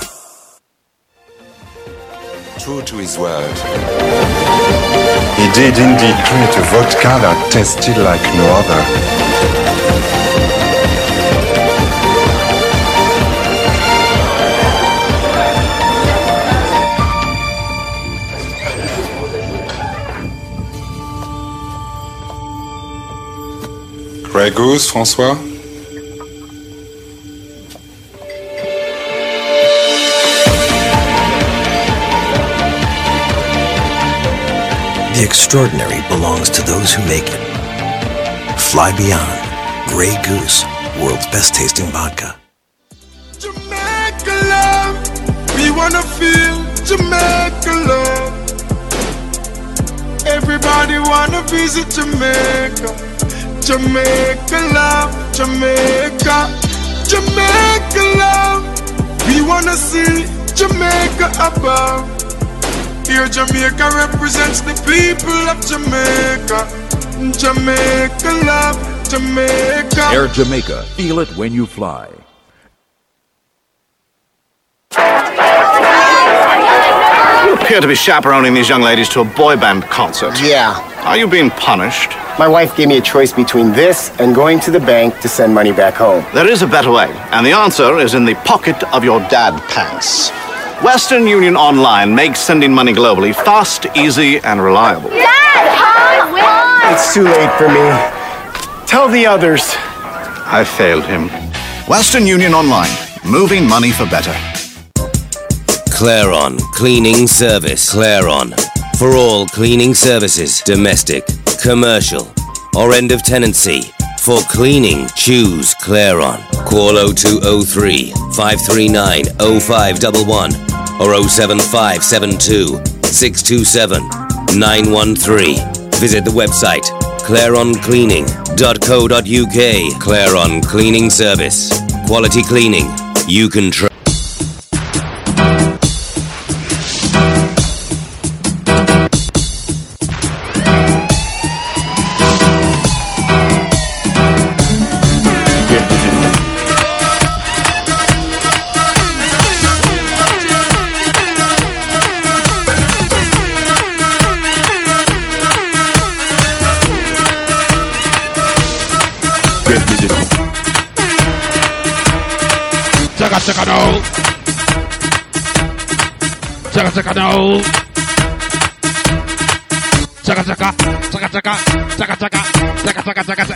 True to his word. He did indeed create a vodka that tasted like no other. Grey Goose, François? The extraordinary belongs to those who make it. Fly beyond. Grey Goose, world's best tasting vodka. Jamaica love, we wanna feel Jamaica love. Everybody wanna visit Jamaica. Jamaica love, Jamaica. Jamaica love, we wanna see Jamaica above. Here Jamaica represents the people of Jamaica. Jamaica love, Jamaica. Air Jamaica, feel it when you fly. You appear to be chaperoning these young ladies to a boy band concert. Yeah. Are you being punished? My wife gave me a choice between this and going to the bank to send money back home. There is a better way, and the answer is in the pocket of your dad pants. Western Union Online makes sending money globally fast, easy, and reliable. Yes! Hard win! It's too late for me. Tell the others. I failed him. Western Union Online. Moving money for better. Claron Cleaning Service. Claron. for all cleaning services, domestic, commercial, or end of tenancy. For cleaning, choose Claron. Call 0203 539 0511 or 07572 627 913. Visit the website ClaronCleaning.co.uk. Claron Cleaning Service. Quality cleaning you can trust.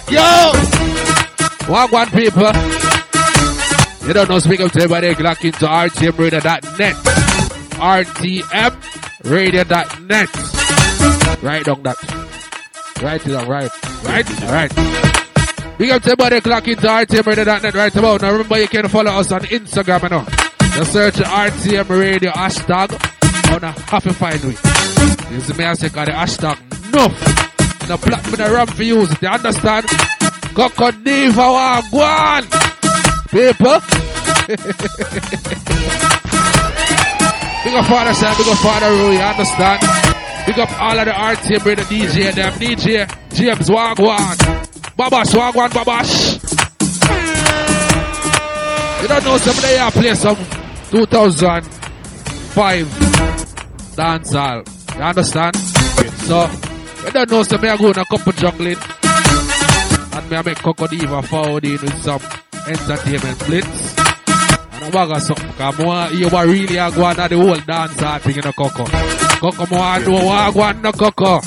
Yo! Wagwan people. You don't know, speak up to everybody. Clock into rtmradio.net. rtmradio.net. Right down that. Right it up, right. Right? Alright. Big up to everybody. Clock into rtmradio.net right about. Now remember, you can follow us on Instagram, you know. Just search RTM Radio hashtag. On a happy find we. You see me, I say, cause the hashtag no. No black me the ram for you. They understand? Coco Diva Wagwan. People. Big up Father Sam, big up Father Roy, you understand? Big up all of the RTM Radio DJ, them DJ James Wagwan. Babash Wagwan, Babash. You don't know, somebody here play some 2005 dancehall. You understand? So, you don't know, somebody I go in a couple juggling. And me I make Coco Diva forward in with some entertainment blitz. And I bag of something. Because more, you were really a go on the whole dancehall thing in a Coco. Coco more, I know I go on the Coco.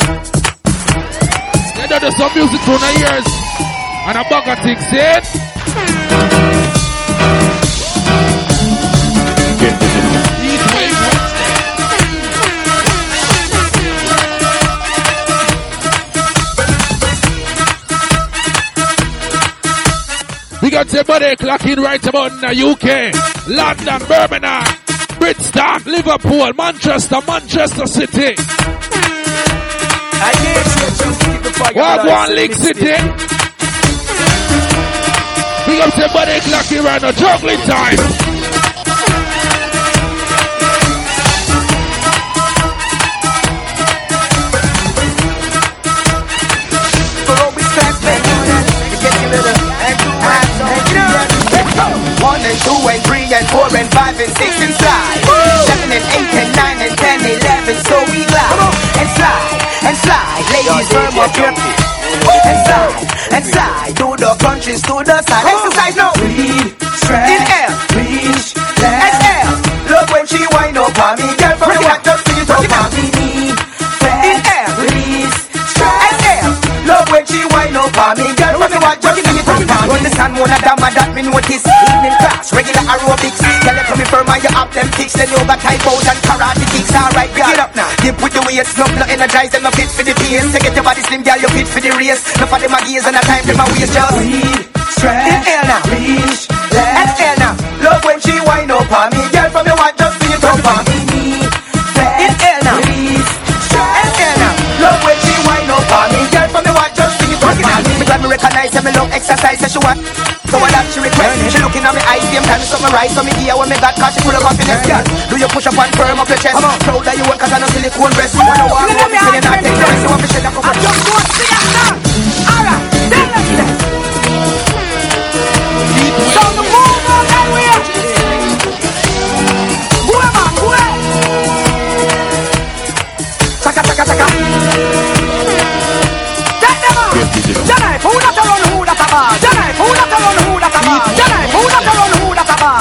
You don't know, some music through the years. And I bag of things, see? We got somebody clocking right about in the UK, London, Birmingham, Bristol, Liverpool, Manchester City. Wagwan Lake City. We got somebody clocking right now, juggling time. One and two and three and four and five and six and slide. 7 and 8 and 9 and 10 11. So we glide and slide and slide. Ladies, firm up your feet and slide to the countries to the side. Exercise now. Inhale, reach, exhale. Look when she wind up on me, girl from the one just sing it up on me. Inhale, reach, exhale. Look when she wind up on me, girl from the one just sing it up on me. Understand more than that me notice. Regular aerobics, tell them to me firm and you have them kicks. Then you got tight bows and karate kicks. Alright, girl, get up now. Dip with the weights, no blood energize them, no fit for the pace. To get your body slim, girl, you fit for the race. No for them a gaze and a time them a waste. Just breathe, stretch, inhale now, reach, exhale now. Love when she wind up on me, girl, from your watch, just bring it up on me. Inhale now, reach, stretch, exhale now. Love when she wind up on me, girl, from your watch, just bring it up on me. Me glad me recognize that me love exercise that she want. So I that she request, she looking at me eyes, same time she summarize, so me gear when me got cause she full of confidence, girl. Do you push up and firm up your chest? I'm proud that you want cause I know silicone breast. I know I want me and I take the rest, so I'm shit up. I just want to see that now. Alright, tell us that. So the move on that way up. Whoever, whoever. Taka, taka, taka. Take them out. Janai, who not alone, who not about. Janai, who not alone.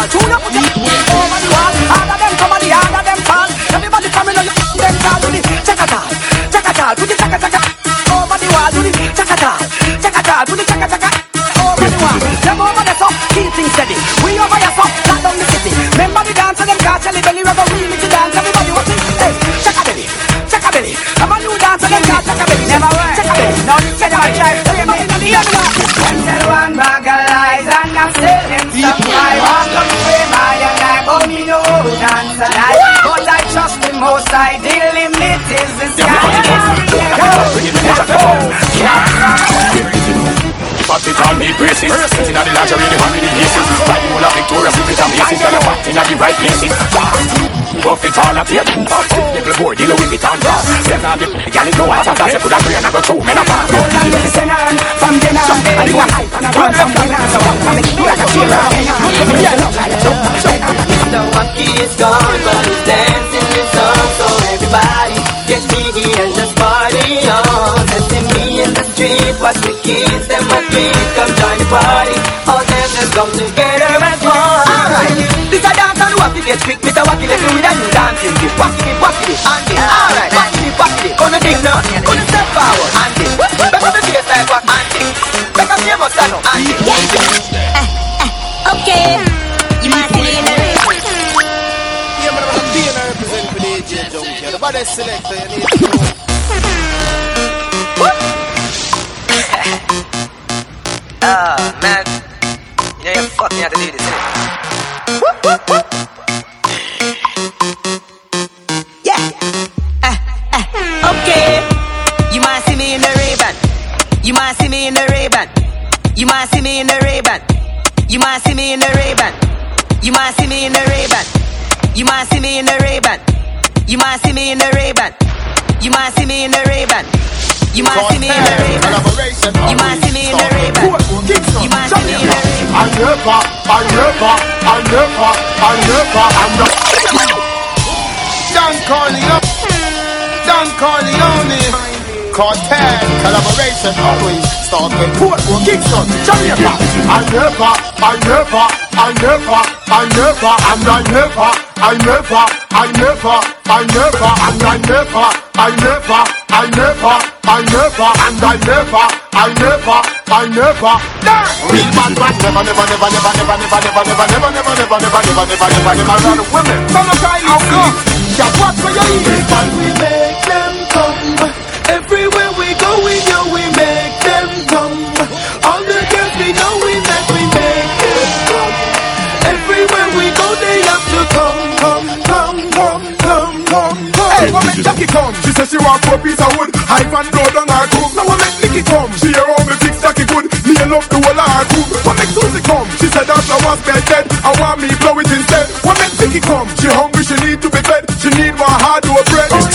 Who not put your feet over the wall? All of them come and the other them fall. Everybody coming on your them down to the check it out. chance at life. But I trust the most high, the limit is the sky. Pop it on me braces, sitting at the lingerie, the one with the laces. Riding all of Victoria's Secret and Macy's, and I'm acting at the right places. Buff it all up here, little boy, deal with it on top. Then I'm the galley, no answer, that's a good idea, and I go through men apart. Don't let me send on, from then on, I do a hype and I run from then on. So I'm coming like a killer, the monkey is gone, but he's dancing his song. So everybody, get jiggy and just party on. Letting me in the street, watch the kids and my feet, come join the party. All dancers come together as one. Alright, this a dance on the wacky, get quick with a wacky, let's do with a new dancing. Wacky, Andy, alright, wacky, gonna dig now, gonna step forward, Andy. Back up the biggest like wacky, Andy. Back up the most, Andy. Okay, you might see it in the Selector, man, you know you fucked me out to do this, innit? Yeah. Okay. You might see me in the Ray-Ban. You might see me in the Ray-Ban. You might see me in the Ray-Ban. You might see me in the Ray-Ban. You might see me in the Ray-Ban. You might see me in the Ray-Ban. You might see me in the Ray-Ban. You might see me in the Ray-Ban. You might see me in the Ray-Ban. You might see me in the Ray-Ban. You might see me in the Ray-Ban. I never. Don Corleone. Cartel collaboration always start with Port or Kingston, Jamaica. I never. Real man, never around women. Come on, guys, just watch what you eat. We make them come. Everywhere we go, we know we make them come. All the girls we know we make them come. Everywhere we go, they love to come. Hey, woman, Jackie come. She says she want four piece of wood. Hype and blow down her cook. Now woman, Nicky come. She hear all me fix Jackie good. Me love the whole of her cook. Woman, Susie come. She said that I was dead. I want me blow it instead. Woman, Nicky come. She hungry, she need to be fed. She need one hard to a bread. We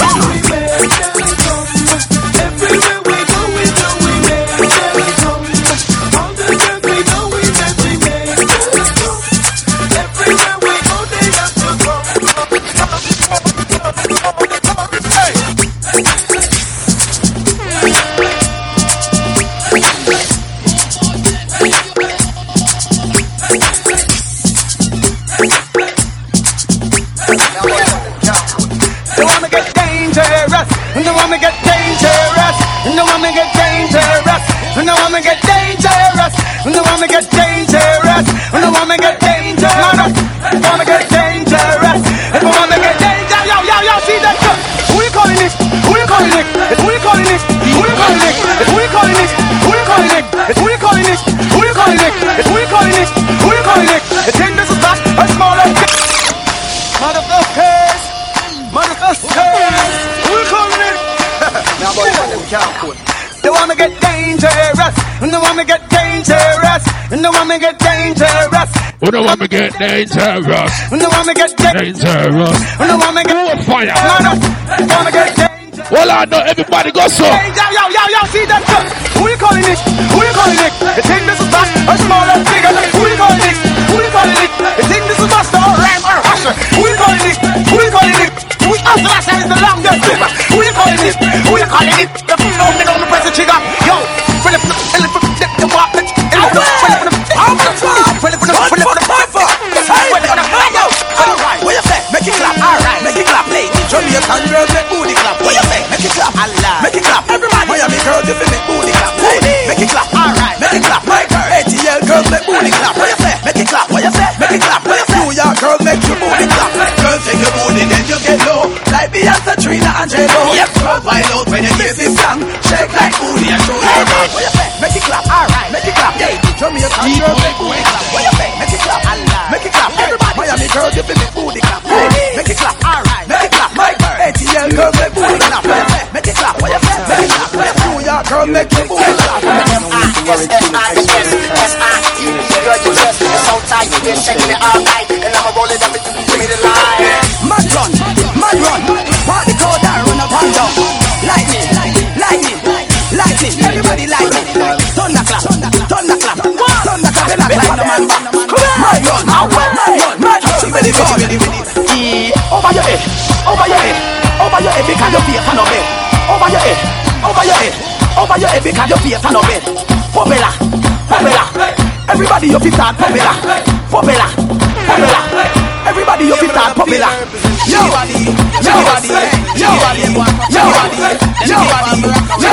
don't want to get dangerous. We don't want to get fire. We want to get dangerous. Well, I know everybody go so. Yo, see that? Who you calling it? It's in this bus, a smaller figure. Who you calling it? It's in this bus, the old ram or usher. Who you calling it? We after last time is the longest river. Who you calling it? The no nigga on the press the trigger. Yo, make it clap. Everybody. Miami girls, you feel me? Booty clap. Make it clap. Alright. Make it clap. My girl. ATL girls, make booty clap. What you say? Make it clap. What you say? Make it clap. What you say? New York girls, make your booty clap. Girls take your booty, then you get low. Like Beyonce, Trina, and J-Lo. Yep. Girls wild out when you hear this song. Shake like booty and show your back. What you say? Make it clap. Alright. Make it clap. Yeah. Show me your time, girls, make booty clap. What you say? Make it clap. Make it clap. Everybody. Miami girls, you feel me? Booty clap. it, over your head, over your head, over your head, because your feet are not bed. Over your head, over your head, over your head, because your feet are not bed. Popela, popela, everybody your feet are popela, popela, popela, everybody your feet are popela. Yo, yo, yo, yo, yo,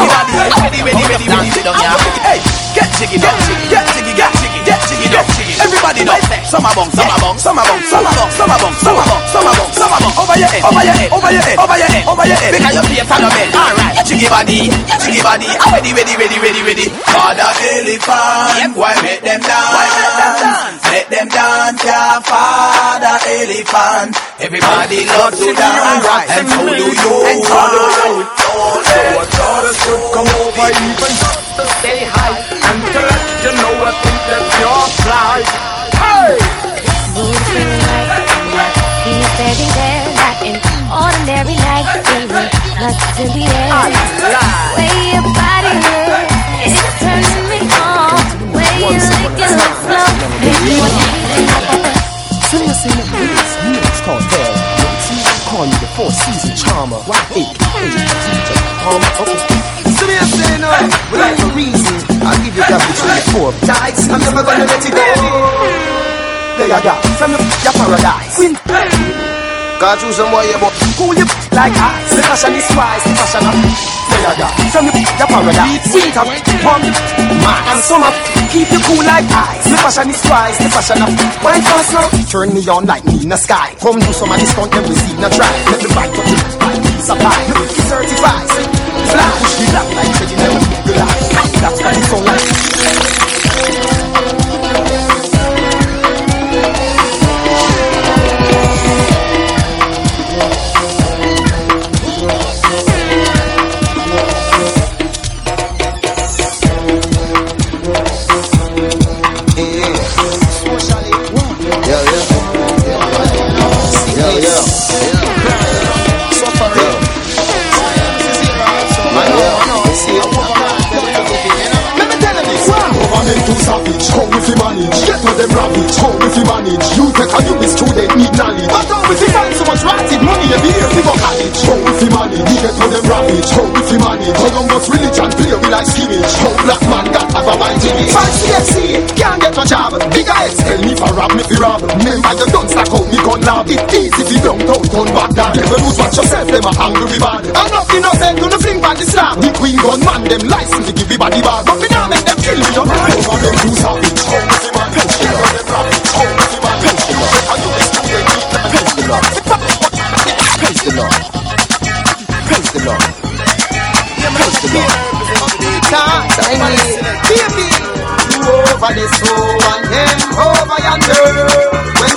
yo. Get jiggy, get jiggy, get jiggy, get jiggy, get jiggy, get jiggy. Everybody do it. Summer bong, summer bong, summer bong, summer bong, summer bong, summer bong, summer bong, summer bong. Over your head, over your head, over your head, over your head, over your head. Because your feet are bent. All right, jiggy body, ready, ready, ready, ready, ready. For the belly fan, why make them dance? Let them dance, yeah, father elephant. Everybody loves to dance, and so do you. And so do you. So I thought I should come over even just to say hi and to let you know I think that's your prize. Hey! Moving like that, he's steady there, not an ordinary night, baby. Not to be there. Way your body looks, it's turning me on. Way you lick it look slow. Seriously, it's called hell. Call me the four season charmer. Why fake? Seriously, no, without no reason. I'll give you that between the four dice. I'm never gonna let it go. There you go, from your paradise. Can't choose them why you want. Cool you like ice. The fashion is Spice, the fashion of. There you go, from your paradise. Winter, warm, man and summer. Keep you cool like ice. The fashion is Spice, the fashion of. Why fast now? Turn me on like me in the sky. Come do some of this stunt and receive no try. Let me bite up the pizza pie. Look, it's certified. Black, push me black like Freddy Neville, good life, that's what it's all like. Remember you don't stack out me gun now. It's easy if you don't turn back down. Never lose watch yourself, them a angry man. And nothing of them gonna fling back the slap. The queen gun man, them license to give the body bag. But we now make them kill me, don't mind. Over them two savage, how is the man? Over them rabbit, how is the man? How you best do they keep them? Praise the Lord. Praise the Lord. Praise the Lord. Praise the Lord. Can't I mean, baby, you over this road and them over yonder.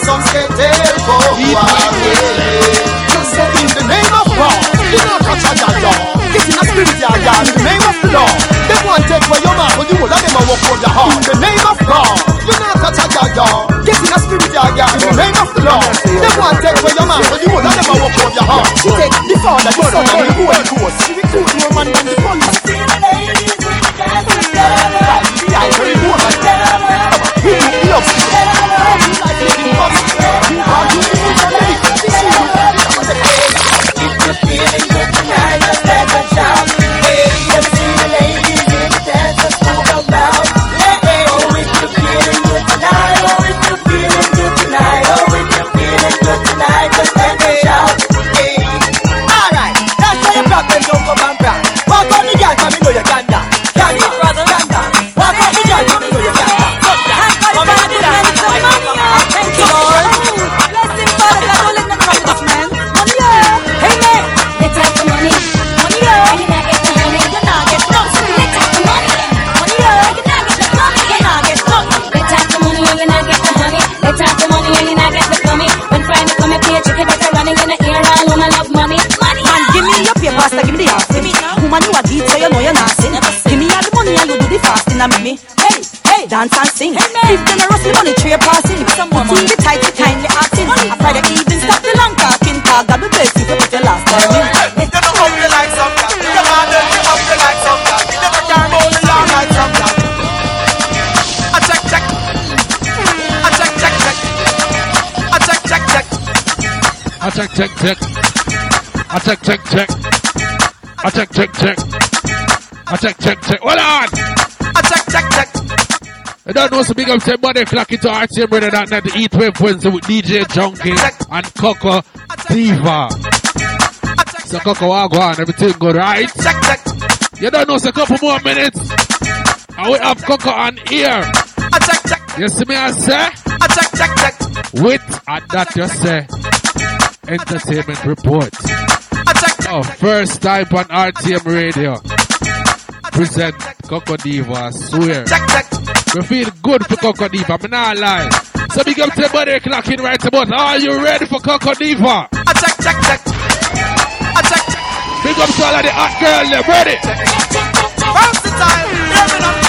Some say they'll go away. Just in the name of God, you know catch a jaw. This is a spiritual jaw in the name of the Lord. They want to take for your man, but you will let them walk for your heart. In the name of God, you know catch a jaw. This is a spiritual jaw in the name of the Lord. They want to take for your man, but you will let them walk for your heart. She take the father, the son, and the boy course. She recruit more man than the police. I very poor man. He loves you. Me. Hey, hey, dance and sing. Hey, man. If them a rusty money tree passing, someone will be tight to kindly acting. I try to even stop the long talking, cause God will bless you with your last time. They don't know your life some that. They don't give up your life some that. They never turn all the long life some that. I check, check. I check, check, check. I check, check, check. I check. Hold on. I check. You don't know so big up say body clock it to RTM Radio that night the E12 Wednesday with DJ Junkie and Coco Diva. So Coco Wagwan, everything go right. You don't know so a couple more minutes. And we have Coco on here. You see me I say? With and that you say. Entertainment report. First time on RTM Radio. Present Coco Diva, I swear. We feel good for Coco Diva, I'm not lying. So big up to everybody clocking right about. Are you ready for Coco Diva? Big up to all of the hot girls, they're ready. Pass the time, hear it up.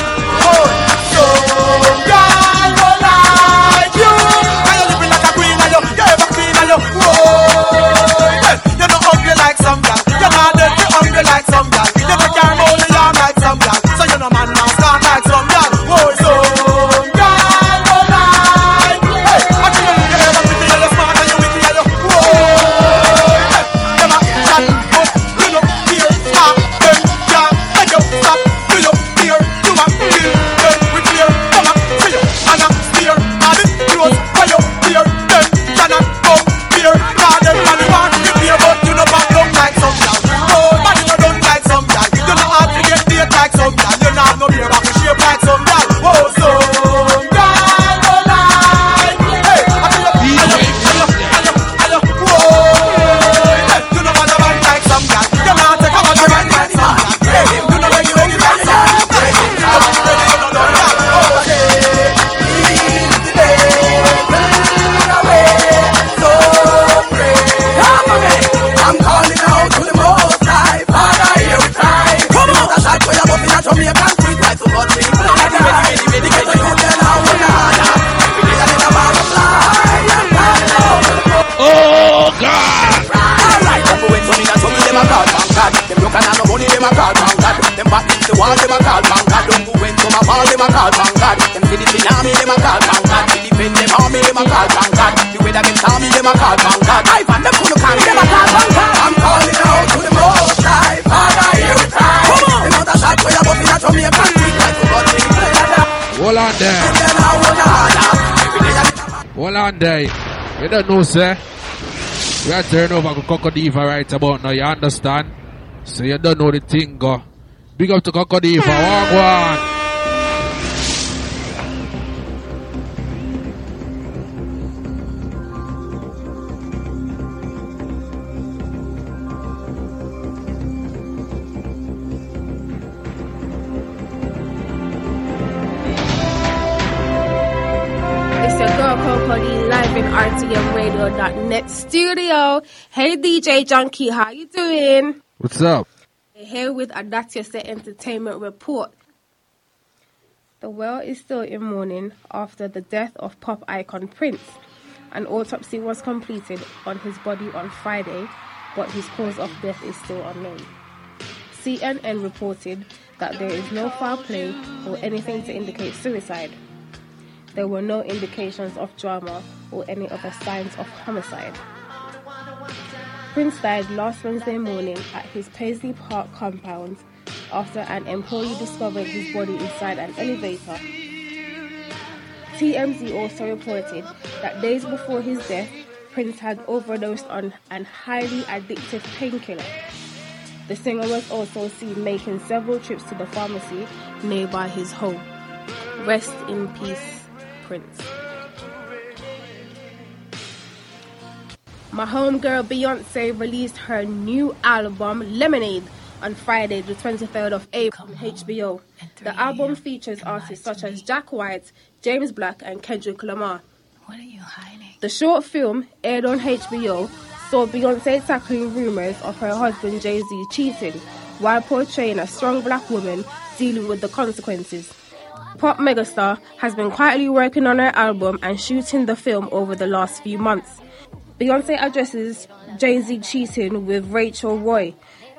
Hold on there. You don't know, sir. We are turning over to Coco Diva right about now, you understand? So you don't know the thing, go. Big up to Coco Diva, walk one. Studio. Hey DJ Junkie, how you doing? What's up? We're here with Adidja the Entertainment Report. The world is still in mourning after the death of pop icon Prince. An autopsy was completed on his body on Friday, but his cause of death is still unknown. CNN reported that there is no foul play or anything to indicate suicide. There were no indications of drama or any other signs of homicide. Prince died last Wednesday morning at his Paisley Park compound after an employee discovered his body inside an elevator. TMZ also reported that days before his death, Prince had overdosed on an highly addictive painkiller. The singer was also seen making several trips to the pharmacy nearby his home. Rest in peace, Prince. My homegirl Beyoncé released her new album Lemonade on Friday the 23rd of April on HBO. The album features artists such as Jack White, James Blake and Kendrick Lamar. What are you hiding? The short film aired on HBO saw Beyoncé tackling rumors of her husband Jay-Z cheating while portraying a strong black woman dealing with the consequences. Pop megastar has been quietly working on her album and shooting the film over the last few months. Beyoncé addresses Jay-Z cheating with Rachel Roy,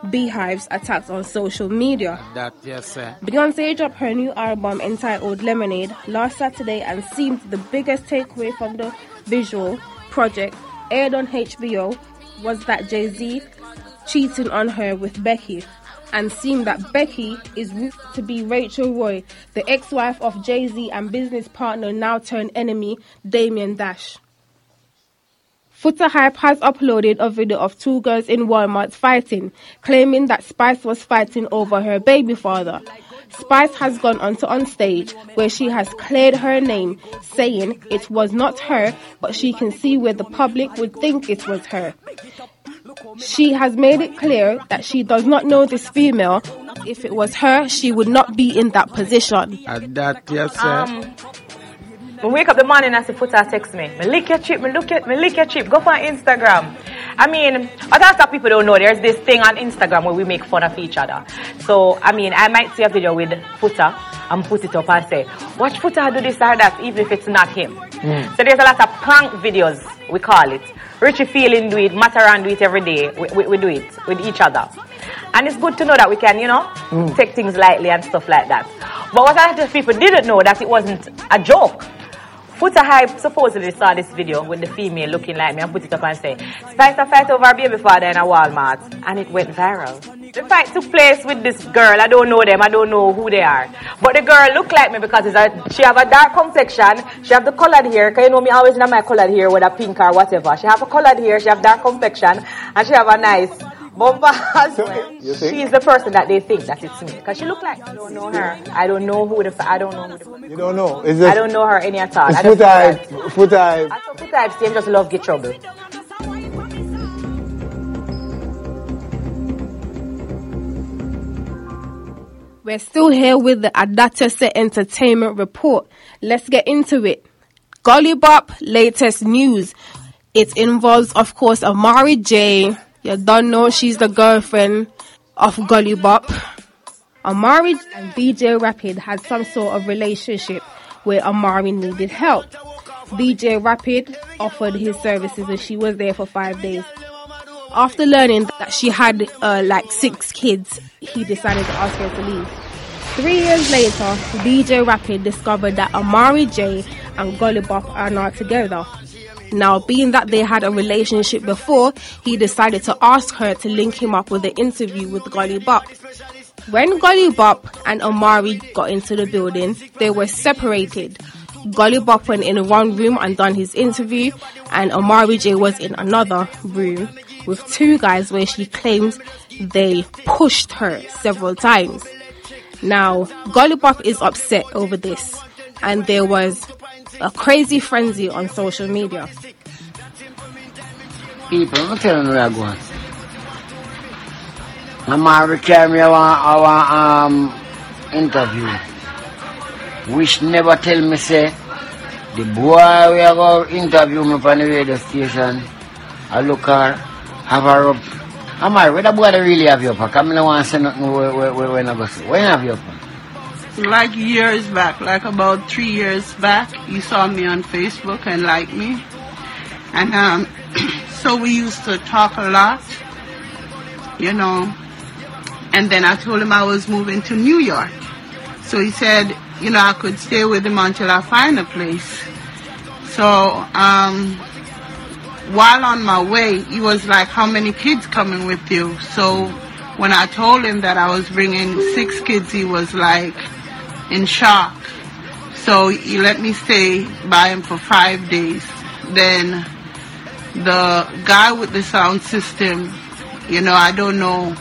Beehive's attacks on social media. Beyoncé dropped her new album entitled Lemonade last Saturday and seemed the biggest takeaway from the visual project aired on HBO was that Jay-Z cheating on her with Becky, and seeing that Becky is rumored to be Rachel Roy, the ex-wife of Jay-Z and business partner now turned enemy Damian Dash. Foota Hype has uploaded a video of two girls in Walmart fighting, claiming that Spice was fighting over her baby father. Spice has gone on stage, where she has cleared her name, saying it was not her, but she can see where the public would think it was her. She has made it clear that she does not know this female. If it was her, she would not be in that position. I wake up the morning and see Foota text me. Me lick your chip. Go for Instagram. I mean, other stuff people don't know. There's this thing on Instagram where we make fun of each other. So, I mean, I might see a video with Foota and put it up and say, watch Foota do this or that, even if it's not him. So there's a lot of prank videos, we call it. Richie Feeling do it, Mataran do it every day. We do it with each other. And it's good to know that we can, take things lightly and stuff like that. But what a lot of people didn't know that it wasn't a joke. Foota Hype supposedly saw this video with the female looking like me and put it up and say, Spice a fight over her baby father in a Walmart, and it went viral. The fight took place with this girl. I don't know them. I don't know who they are. But the girl looked like me because she have a dark complexion. She have the colored hair. Because you know me always know my colored hair, whether pink or whatever. She have a colored hair. She have dark complexion. And she have a nice bumper as well. She is the person that they think that it's me. Because she looked like me. I don't know her. I don't know who the... You don't know? I don't know her any at all. It's Foota Hype. I thought Foota Hype same just love get trouble. We're still here with the Adidja Entertainment Report. Let's get into it. Gully Bop latest news. It involves, of course, Omari J. You don't know she's the girlfriend of Gully Bop. Omari and DJ Rapid had some sort of relationship where Omari needed help. DJ Rapid offered his services and she was there for 5 days. After learning that she had 6 kids, he decided to ask her to leave. 3 years later, DJ Rapid discovered that Omari J and Gully Bop are now together. Now, being that they had a relationship before, he decided to ask her to link him up with an interview with Gully Bop. When Gully Bop and Omari got into the building, they were separated. Gully Bop went in one room and done his interview, and Omari J was in another room with 2 guys where she claims they pushed her several times. Now, Gully Bop is upset over this, and there was a crazy frenzy on social media. People, I'm telling you where I'm going. Omari carried me our interview, which never tell me, say, the boy we are going to interview me from the radio station, I look her, have her up. Omari, where the boy they really have you up? Come in, I want to say nothing when I go see. When have you up? Like years back, like about 3 years back, you saw me on Facebook and liked me. And so we used to talk a lot, And then I told him I was moving to New York. So he said, I could stay with him until I find a place. So, while on my way, he was like, how many kids coming with you? So when I told him that I was bringing 6 kids, he was like in shock. So he let me stay by him for 5 days. Then the guy with the sound system, I don't know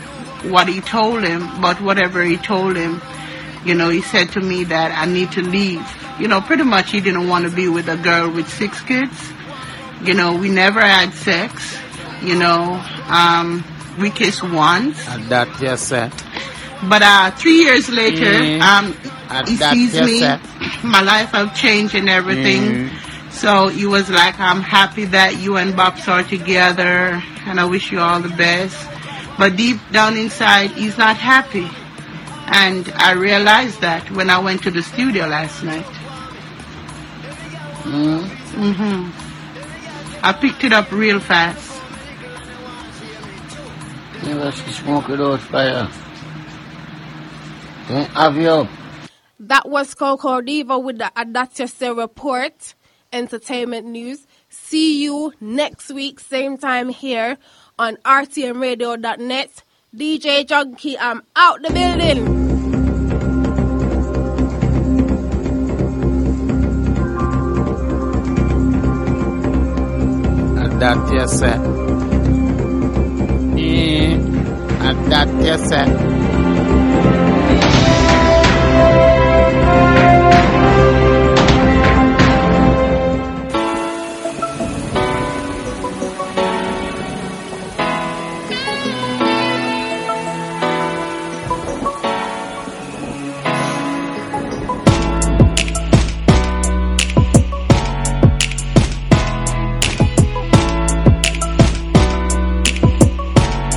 what he told him, but whatever he told him, he said to me that I need to leave. Pretty much he didn't want to be with a girl with 6 kids. We never had sex, we kissed once. That, yes, sir. But 3 years later, he sees me, my life have changed and everything. So he was like, I'm happy that you and Bops are together, and I wish you all the best. But deep down inside, he's not happy. And I realized that when I went to the studio last night. Mm-hmm. I picked it up real fast. That was Coco Diva with the Adidja Report, entertainment news. See you next week, same time here on rtmradio.net. DJ Junkie, I'm out the building. Adapt yourself.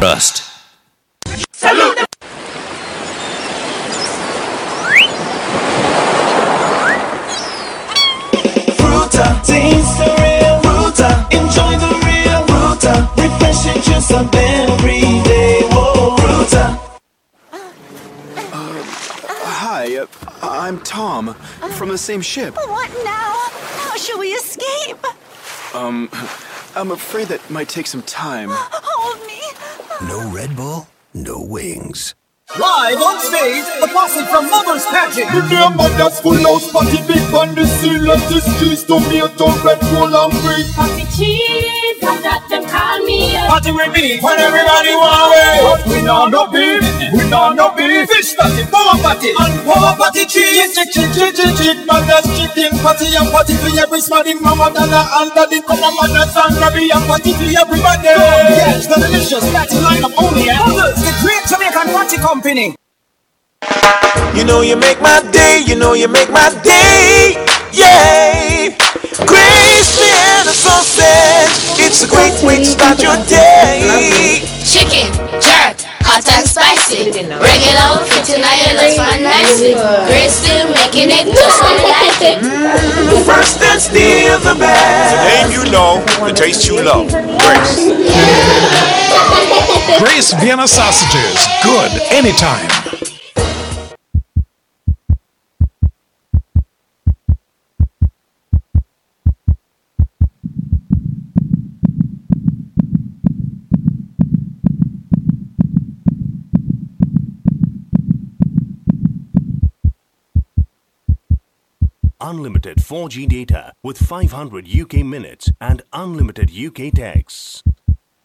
Trust. Salute them. Fruta taste the real Fruta. Enjoy the real Fruta. Refreshing juice up every day. Whoa, Fruta. Hi, I'm Tom from the same ship. What now? How shall we escape? I'm afraid that might take some time. Hold me. No Red Bull, no wings. Live on stage, the posse from Mother's Pageant. Give me a mother's full house, party big on the sea, let this cheese to me a top Red Bull and break. Party cheese, and that them call me a party with me, when everybody want it. But we know no beef, we know no beef. Fish party, power party, and power party cheese. Chick, mother's chicken party, and party for every smiling mama, and daddy, come on, mother's and grabby, and party for everybody. Don't catch the delicious party lineup only and others. The great Jamaican party company. You know you make my day, you know you make my day, yay! Grace me and a sunset, it's a great way to start your day. Chicken, jerk, hot and spicy, regular fitting islands fun nicely. Grace still making it just like it. First and still the best. The name you know, the taste you love, Grace. Yeah. Grace Vienna sausages, good anytime. Unlimited 4G data with 500 UK minutes and unlimited UK texts.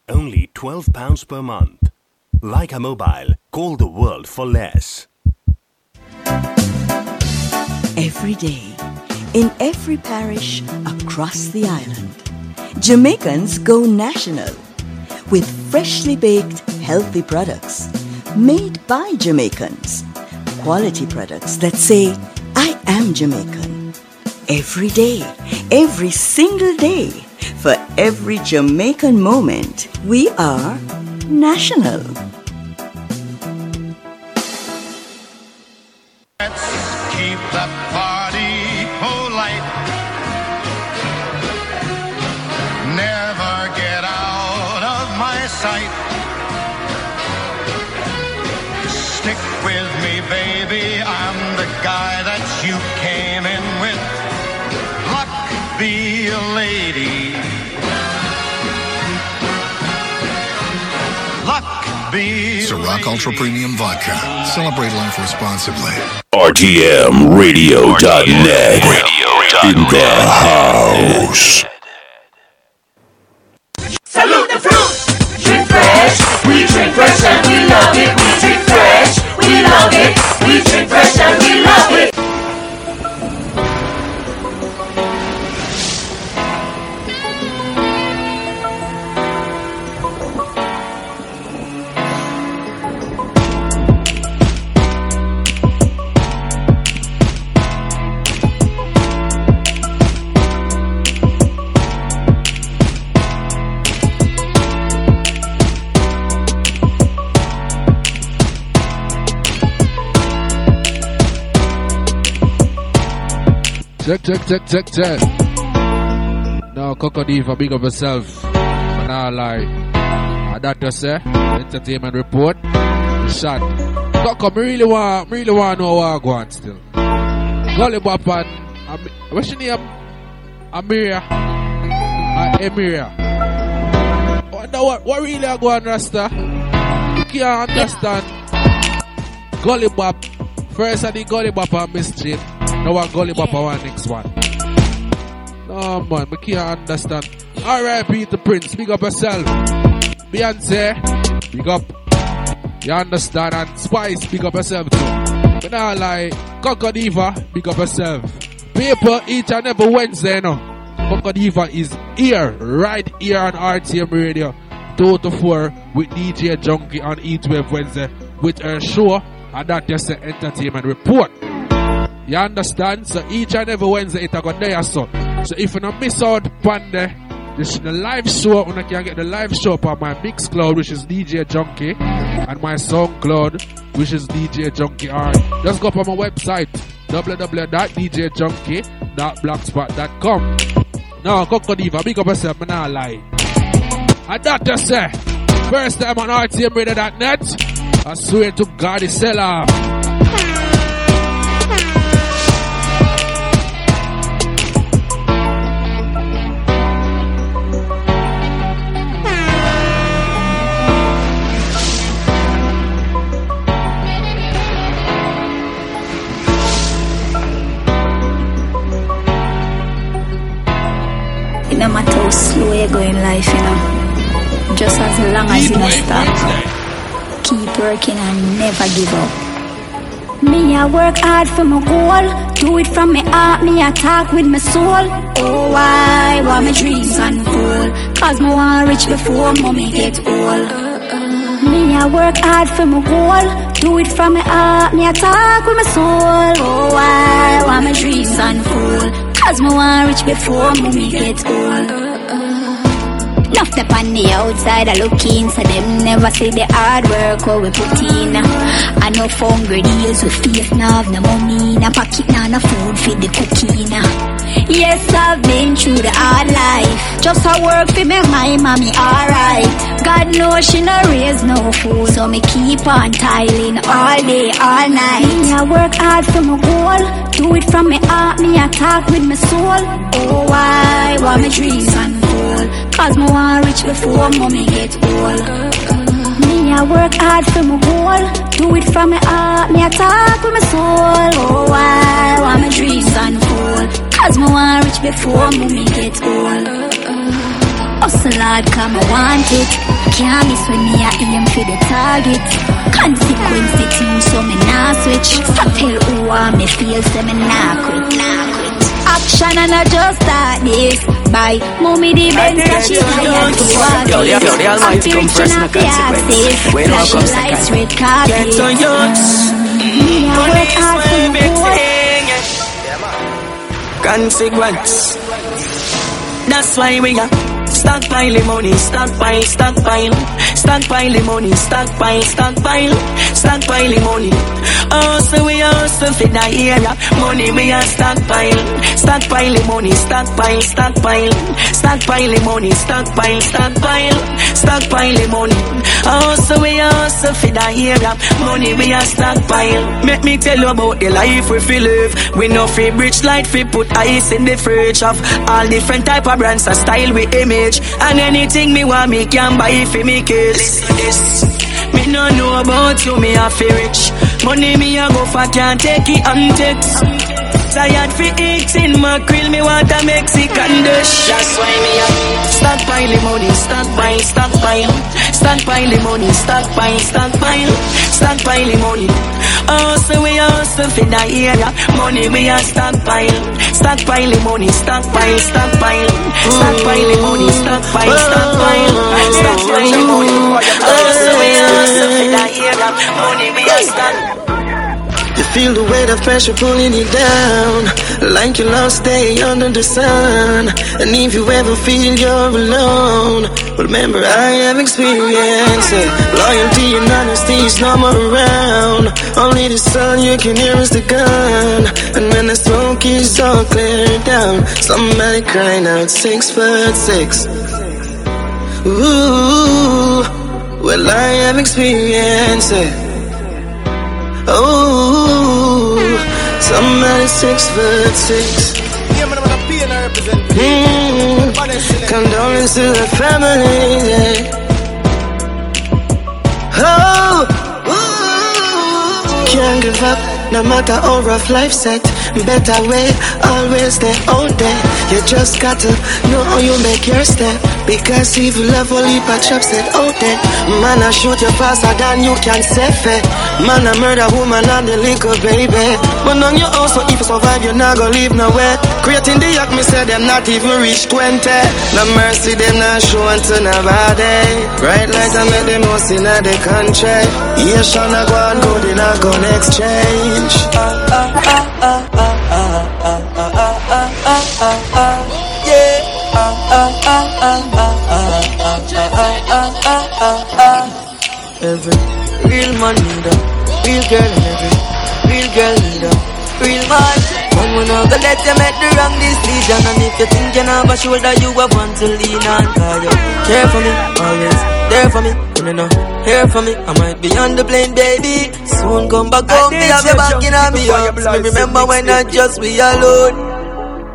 Only £12 per month. Like a mobile, call the world for less. Every day, in every parish across the island, Jamaicans go national with freshly baked, healthy products made by Jamaicans. Quality products that say, I am Jamaican. Every day, every single day. For every Jamaican moment, we are national. Let's keep the party polite. Never get out of my sight. Stick with me, baby. I'm the guy that you came in with. Luck be a lady. Ciroc Ultra Premium Vodka. Celebrate life responsibly. RTMRadio.net. In the house. Salute the fruit! Drink fresh! We drink fresh and we love it! We drink fresh! We love it! We drink fresh and we love it! Check. Now, Coco Diva, big of herself. And I like, Adidja say, entertainment report. Shot. Coco, me really want to know what I go on still. Gully Bop and, what's your name? Amiria. What really I go on, Rasta? You can't understand. Gully Bop. First I did Gully Bop and Miss Jane. Now I Gully Bop and one next one. No man, I can't understand. R.I.P. to Prince, big up yourself. Beyoncé, big up. You understand? And Spice, big up yourself too. But now like Coco Diva, big up yourself. People each and every Wednesday, you know. Coco Diva is here, right here on RTM Radio 2 to 4 with DJ Junkie on E12 Wednesday with her show, and that just the entertainment report. You understand? So each and every Wednesday it's going there. So if you don't miss out on the live show, you can get the live show on my Mixcloud, which is DJ Junkie, and my Soundcloud, which is DJ Junkie. Alright, just go on my website www.djjunkie.blogspot.com. No, Coco Diva, big up yourself, man, I lie. And that just say, first time on RTMRadio.net, I swear to God, the seller. No matter how slow you go in life, you know, just as long as you don't stop, keep working and never give up. Me, I work hard for my goal, do it from my heart, me I talk with my soul. Oh, I want my dreams unfold, cause me want rich before mommy get old. Me, I work hard for my goal, do it from my heart, me I talk with my soul. Oh, I want my dreams unfold, cause me want rich before me get old. Nuff step on the outside, I look in, so them never see the hard work what we put in. I no hungry deals with faith, no have no money, no pocket, no food for the cooking. Yes, I've been through the hard life, just I work for me, my mommy alright. God knows she no raise no fool, so me keep on tiling all day, all night. I work hard for my goal, do it from my heart, me I talk with my soul. Oh, I want my dreams unfold, cause me want rich before mommy get old. I work hard for my goal, do it from my heart, me I talk with my soul. Oh, I want my dreams unfold, cause me want rich before me get old. Hustle hard, come I want it, can't miss when me I aim for the target. Consequence the thing, so me nah switch, so tell who I me feel, so me nah quit, nah quit. Action and I just start this by mommy the bench that she hired to walk this. Aspiration of the axis, flashing lights, red carpet. Me I work hard for my goal. Consequence. That's why we are stockpile the money, stockpile, stockpile, stockpile the money, stockpile, stockpile, stockpile the money. Oh, so we are also fit that area. Money we are stockpile, stockpile the money, stockpile, stockpile, stockpile the money, stockpile, stockpile, stockpile the money. Oh, so we are also fit that area. Money we are stockpile. Make me tell you about the life we live. We no free bridge light, we put ice in the fridge of all different type of brands and style we aim. And anything me want me can buy for me kids. This, me no know about you, me a fi rich. Money me a go for can't take it and takes. Tired fi eating mackerel, me want a Mexican dish. That's why me a stockpile the money, stockpile, stockpile, stockpile the money, stockpile, stockpile, stockpile the money. Oh, so we are something that area. Money we are stockpile, stockpile the money, stockpile, stockpile, stockpile the money, stockpile, stockpile, stockpile the money. Oh, so we are something that area. Money we are stockpile. You feel the weight of pressure pulling you down, like you lost day under the sun. And if you ever feel you're alone, remember I have experienced it. Loyalty and honesty is no more around. Only the sun you can hear is the gun. And when the smoke is all cleared down, somebody crying out 6'6". Ooh, well I have experienced it. Oh, somebody 6'6". represent. Condolence to the family. Oh, ooh. Can't give up, no matter how rough life set. Better way, always there, all day. You just gotta know how you make your step. Because if you love only by chops that out there. Man, I shoot you faster than you can save it. Man, I murder woman and the little baby. But on your own, so if you survive, you're not gonna leave nowhere. Creating the yak, me said them not even reach 20. No mercy, them not showing to nobody. Bright lights, I make them most in the country. Yeah, shall not go and go, they not gonna exchange. Every real man need a real girl, and every real girl need a real man. Man, we not gonna let you make the wrong decision. And if you think you have a shoulder, you have one to lean on. Cause you care for me, always there for me. When you know, here for me, I might be on the plane, baby. Soon come back home, me have your back in and me arms. Me remember when I just we alone.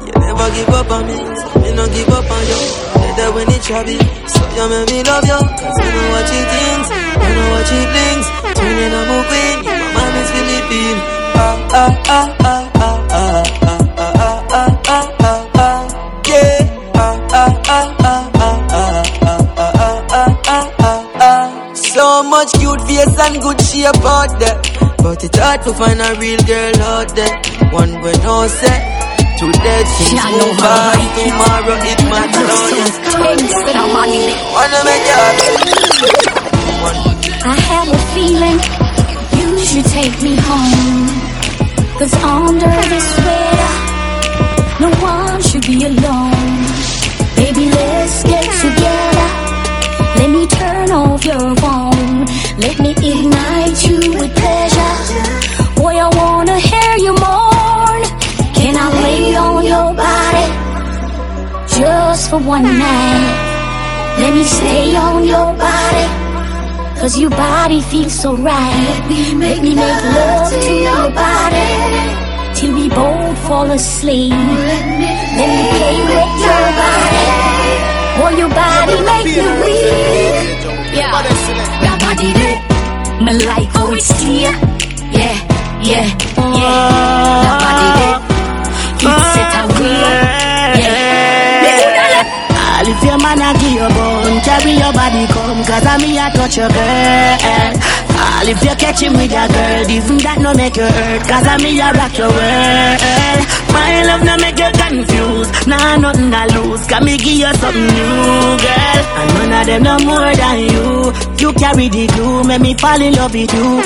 You never give up on me, so me not give up on you. Later when it's chubby, so you make me love you. Cause you know what she thinks, you know what she thinks. Turn in a movie, my mom is Philippine. Ah, ah, ah, ah, ah, ah, ah, ah, ah, ah, ah, ah. Yeah, ah, ah, ah, ah, ah, ah, ah, ah, ah, ah, ah. So much cute face and good shape out there. But it's hard to find a real girl out there. One way no set. Today things move by, tomorrow it might not. Wanna make you happy? I have a feeling you should take me home. Cause under this veil, no one should be alone. Baby, let's get together. Let me turn off your phone. Let me ignite you with pleasure. Boy, I wanna hear you moan. Can I lay on your body just for one night? Let me stay on your body, cause your body feels so right. Let me make love to your body till we both fall asleep. Let me play with your body, or your body make me weak. Yeah, your body did me like how it's clear. Yeah, yeah, yeah, your body did. I'll leave your man and give your bone. Carry your body come, cause I'm here to touch your girl. I'll if you catch him with your girl, even that no make you hurt, cause I'm here rock your world. My love no make you confused, nah nothing to lose, cause me give you something new, girl. And none of them no more than you. You carry the glue, make me fall in love with you.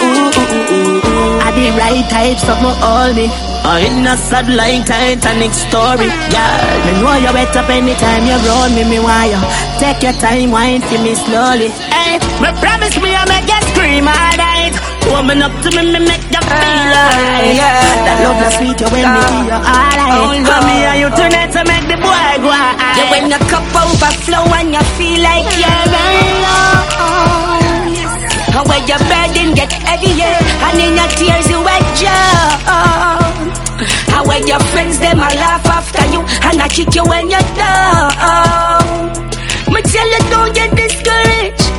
I the right types of my all me. In a sad like Titanic story, girl. Me know you wet up anytime you roll me, me why you take your time, wine to me slowly. Hey, me promise me I make you scream all night. Woman up to me, me make you feel alright. Yeah. That love that's sweet, you when me do you alright. Oh, come here, you tonight to make the boy go high. Yeah, when your cup overflow and you feel like you're alone. And when your burden get heavier, and in your tears you wet down. And when your friends, them I laugh after you, and I kick you when you're down. Me tell you, don't get discouraged,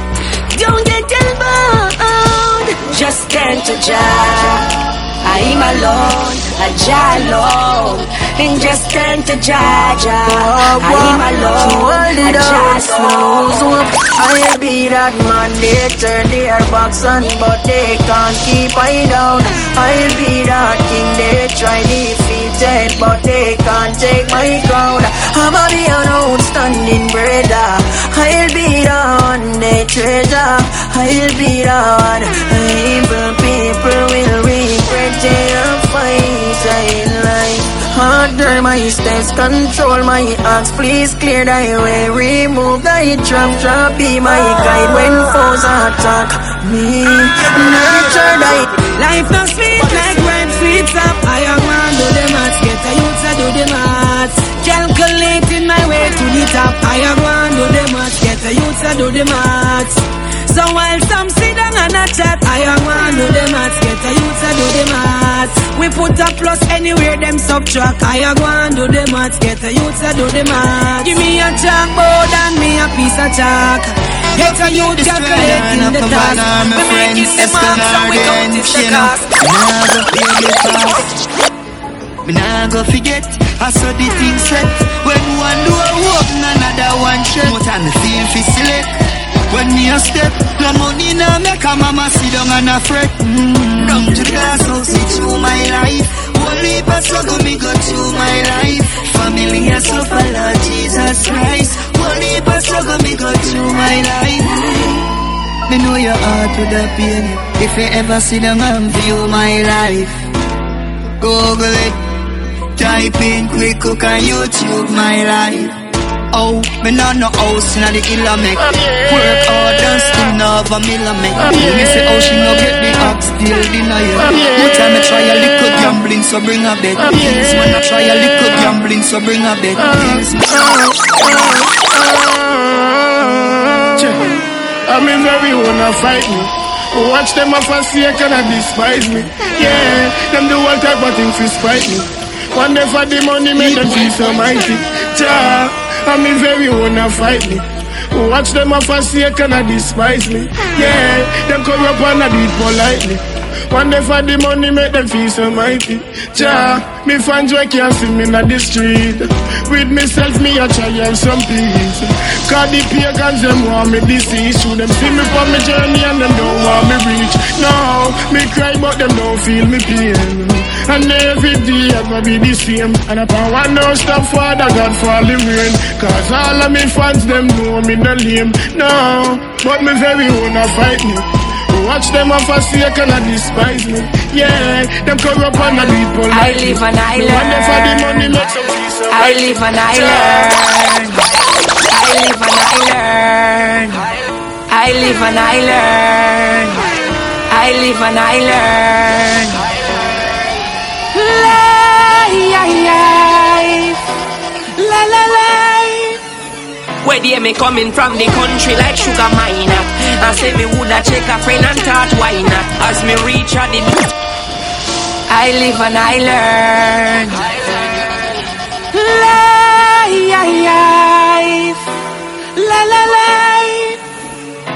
don't get involved. Just turn to Jah, I'm alone, a Jah alone. And just turn to Jah, Jah, I'm alone, a Jah alone. I'll be that man, they turn their backs on, but they can't keep I down. I'll be that king, they try to defeat, but they can't take my crown. I'm a be an outstanding brother. I'll be the one they treasure. I'll be the one evil people will regret their fights in life. Order my steps, control my acts. Please clear thy way, remove thy trap. Be my guide when foes attack me. Nurture thy life, not sweet like ripe sweets up. I am man, do the maths, get a youth, I do the maths. Calculating my way to the top. I am man, do the maths, get a youth, I do the maths. So while some sit down and a chat, I am man, do the maths, get a youth, I do the maths. We put a plus anywhere, them subtract. I go and do the math, get the youths I do the math. Give me a chalkboard and me a piece of chalk. Get a youth calculating the task. We make it smart so we don't miss the cost. Me nah go forget, I saw the thing set. When one door open, another one shut. More time me feel fi select. When me a step, the money now make a mama sit down and a fret. Down to glass house, me through my life. Only heap of struggle me go through my life. Family a suffer, Lord Jesus Christ. Only heap of struggle me go through my life. Me know your heart with a pain. If you ever see them and view my life, Google it, type in quick cook and YouTube my life. Oh, me not no house in the illa make. Work hard and still not have a meal a make. Me say how she no get the axe deal dinner yet. One time I try a little gambling, so bring a bet. Things when I try a little gambling, so bring a bet. Things. I'm in very wanna fight me. Watch them a forsake and I despise me. Yeah, them do all type of things to spite me. One day for the money make them feel so mighty. Ja. And me very wanna fight me. Watch them off and see can I despise me. Yeah, them come up and I do it politely. One day for the money make them feel so mighty. Ja, me find joy can't see me in the street. With myself me a try and some peace. Cause the pagans them want me disease. Should them see me for my journey and them don't want me reach. No, me cry but them don't feel me pain. And every day I go be the same. And I can't want no stuff for the God falling rain. Cause all of me fans them know me no lame. No, but me very wanna fight me. Watch them off a sake and I despise me. Yeah, them corrupt and I be polite. I live and I learn. I live and I learn. I live and I learn. I live and I learn. I live and I learn. Where they me coming from the country like sugar miner. I say me woulda check a friend and thought why not. As me reach out the I live and I learn. Life, la la life.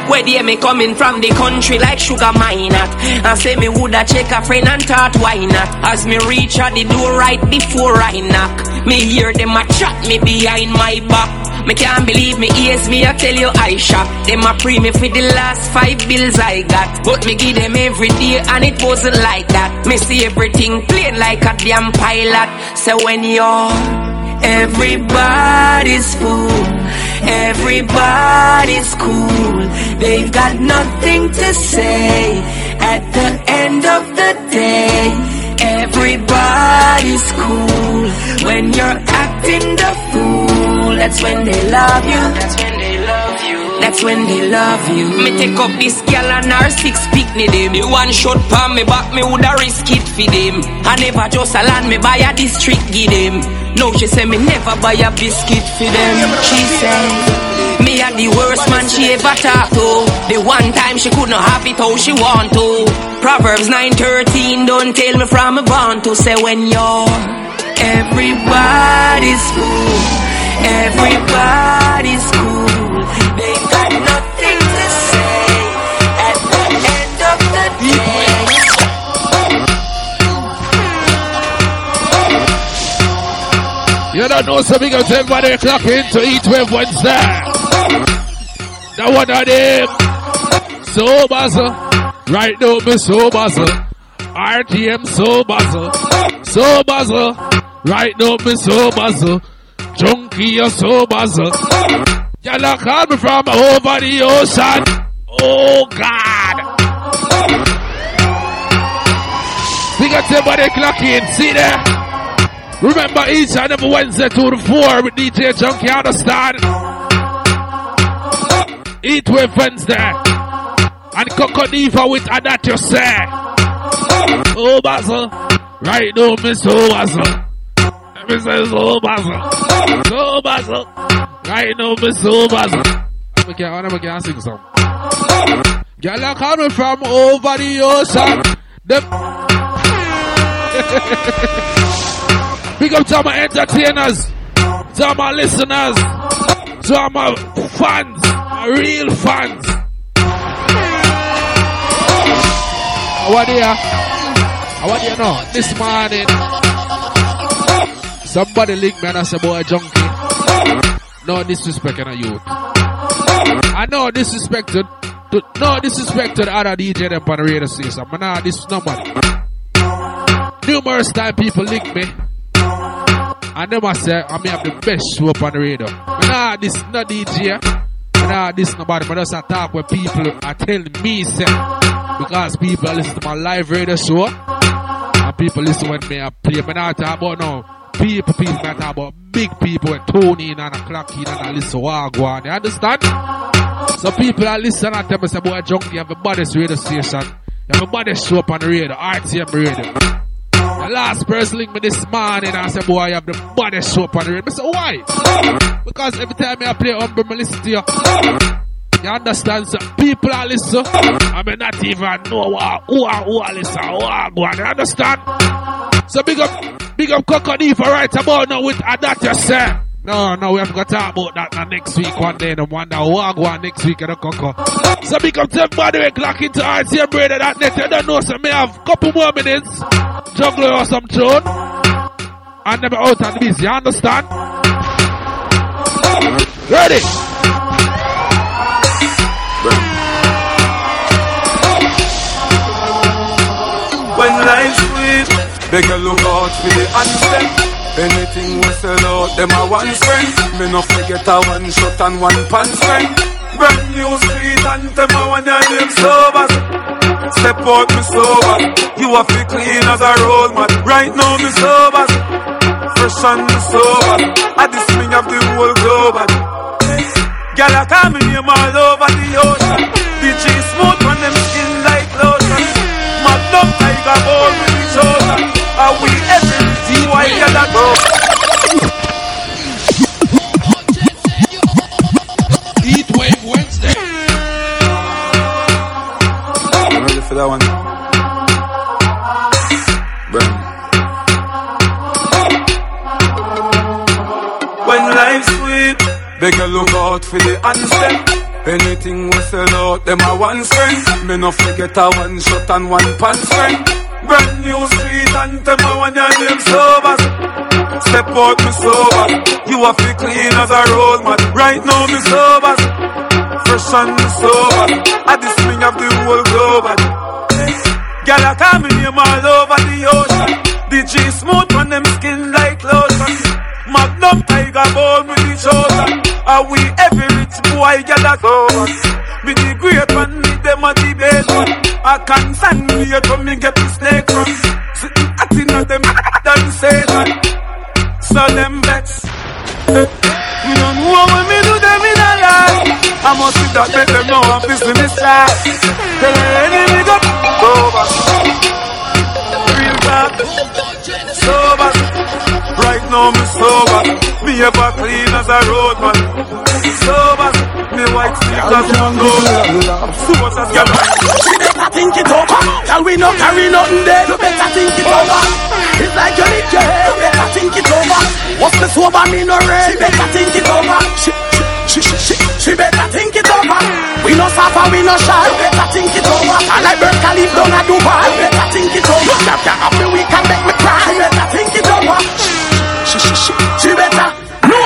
Where they me coming from the country like sugar miner. I say me woulda check a friend and thought why not. As me reach out the door right before I knock. Me hear them a chat me behind my back. Me can't believe me ears, me I tell you I shop. Them a pre me for the last 5 bills I got. But me give them every day and it wasn't like that. Me see everything plain like a damn pilot. So when you're everybody's fool, everybody's cool, they've got nothing to say. At the end of the day, everybody's cool. When you're acting the fool, that's when they love you. That's when they love you. That's when they love you. Me take up this girl and her six pick me them. The one shot pa me back, me woulda risk it for them. I never just a land me buy a district give them. No, she say me never buy a biscuit for them. She say me a the worst man she ever talked to. The one time she could not have it how she want to. Proverbs 9:13 don't tell me from a bond to say when you're everybody's fool. Everybody's cool. They got nothing to say. At the end of the day, you don't know something else. Everybody clock in to eat 12 Wednesday. That one of them. So bustle. Right now me so bustle. RTM so bustle. So bustle. Right now me so bustle. Junkie, you're so buzzed. Y'all call me from over the ocean. Oh, God. We got everybody clocking. See there? Remember each and every Wednesday 2 to 4 with DJ Junkie. Understand? Eat with Wednesday. And Coco Diva with Adat, you say. Oh, Basil. Right now, Miss O Basil. Me say so basil, so basil. Right now me so basil. I can't sing some. Girl, I coming from over the ocean. Them. Big up to my entertainers, to my listeners, to my fans, my real fans. How are you now? This morning, somebody linked me and I said, boy, junkie. No disrespect on you. I know disrespect to no disrespect to the other DJ them on the radio station. I'm not this number. Numerous times people link me. And them I say, I may have the best show up on the radio. I'm not this no DJ. I'm not this nobody. I just talk with people are telling me say, because people listen to my live radio show. And people listen when me I play. I'm not talking about no. People matter about big people and tune in and clock in and listen what go on. You understand? So people are listening and tell me say, boy, junkie, everybody's radio station. Everybody show up on the radio, RTM radio. The last person linked me this morning and I said, boy, you have the body show up on the radio. I said, why? Because every time I play Humble, I listen to you. You understand? So people are listening. I may not even know who I listen, who I go on. You understand? So big up Coco Diva right about now with Adidja, sir. No, we have got to talk about that now next week one day. No wonder who I go on next week and the Coco. So big up to everybody we clock into RTM Radio that net. You don't know, so may have a couple more minutes juggling or some tune. And never out and busy, you understand? Ready? When life's sweet, they can look out for the handstand. Anything we sell out, them a one friend. Me no forget a one shot and one pan friend. Brand new street and them a one of them sober. Step out me sober. You a fi clean as a road mat. Right now me sober. Fresh and me sober. At this thing of the whole globe. Girl I call me name all over the ocean. DJ smooth on them skin like lotion. Mad love like a ball with the shoulder. Are we ever see why you got go? Eat Wave Wednesday. I'm ready for that one. Burn. When life's sweet, they can look out for the answer. Anything we sell out, them a one friend. Me no forget a one shot and one pan friend. Brand new street and them a one of them sobers. Step out me sober. You a fi clean as a road mat. Right now me sobers. Fresh and me sober. At this thing of the whole globe. Girl I call me name all over the ocean. DJ smooth on them skin like lotion. Magnum tiger bone with the chosen. Are we every rich boy get a sober? Be the great one, me them a debate one. I can't stand me, you told me get the snake run. Sitting at the end them, done Satan. So them vets. We don't know when we do them in a lie. I must sit that let them know I'm fixing this life. Tell the enemy go sober. Real bad. Sober. Right now me sober. Me ever clean as a road man. Sober. Me white sneakers won't go. Sober as your man. Think it over, shall we not carry nothing there? You better think it over. It's like you need your hair, you better think it over. What's the sober mean or red? She better think it over. She better think it over. We no suffer, we no shy, you better think it over. And I burn Khalif down a Dubai, you better think it over. Now that up we can make me cry, you better think it over. She better, no.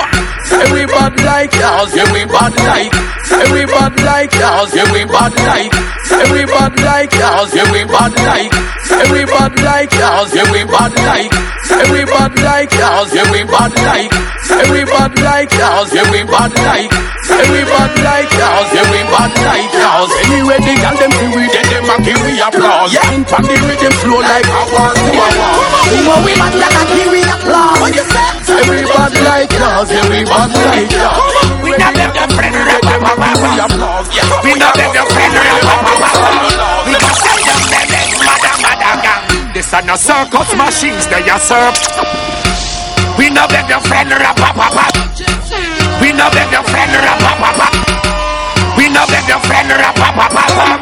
Say we bad like y'all, say we bad like. Say we bad like y'all, say we bad like. Say we bad like y'all, say we bad like. Say we bad like y'all, say we bad like. Say we bad like y'all, say we bad like. Say we bad like y'all, say we bad like. Say we bad like y'all, say we bad like y'all. Anyway, they got them see we dead, them a kiwi applause. In family with them flow like a war to a war. We bad like a kiwi applause. What you say? Say we bad like y'all, say we bad like y'all. We not let them friend rap them up. We not let them friend rap them up. We not let them friend rap them up. This are no circus machines, they are served. We not let them friend rap them up. We not let them friend rap them up. We not let them friend rap them up.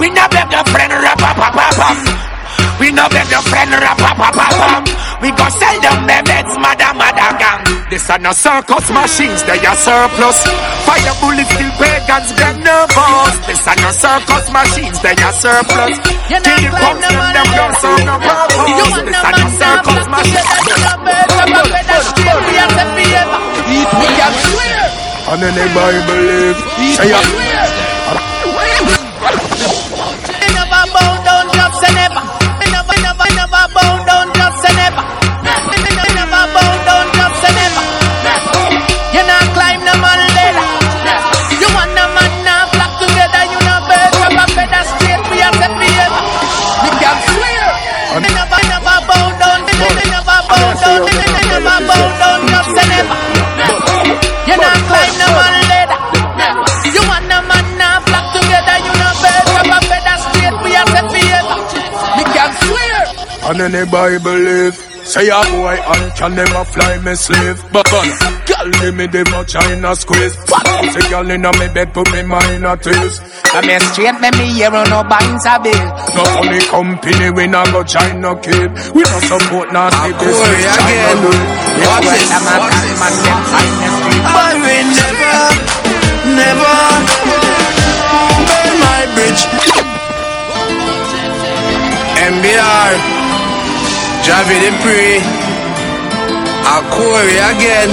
We not let them friend rap them up. We no beg your friend, rap. We go sell them meds, mada gang. This are no circus machines, they are surplus. Fire bullets still pagans, gang nervous. This are no circus machines, they are surplus. Till it comes in them guns on the purpose. This are no circus machines. And anybody believe never bow down, just never. Never bow down, just never. Never bow down, just never. You not climb no man ladder. You want no man now black together. You know better, but better straight. We have to be ever. You can swear. Never bow down. Never bow down. Never bow down, just never. You not climb no man ladder. You want no man now flock together. You know better, but better straight. We have to be ever. We can swear. And anybody believe? Say a boy I can never fly me slave. But girl, give me the much I in a squeeze. Say girl in me bed put me mind at ease. Let me straight, let me hear on no binds a bill. No only company we not go China kid. We not support nasty business China do. What is I will never burn my bridge. MBR Javi the Pre Aquari again.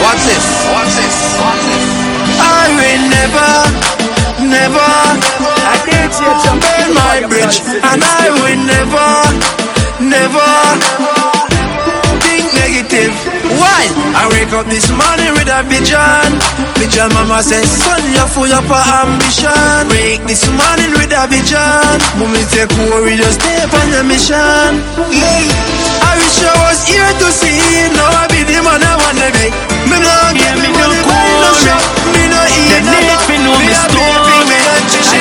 What's this? I will never burn my bridge. And I will never think negative. Why? I wake up this morning with a vision. Vision mama says, son, you're full of ambition. Wake this morning with a vision. Mommy take worry, just stay on the mission. I wish I was here to see. Now I be the man I want to be. Me no get me no buy no shop. Me no eat no shop. Me no be story. Me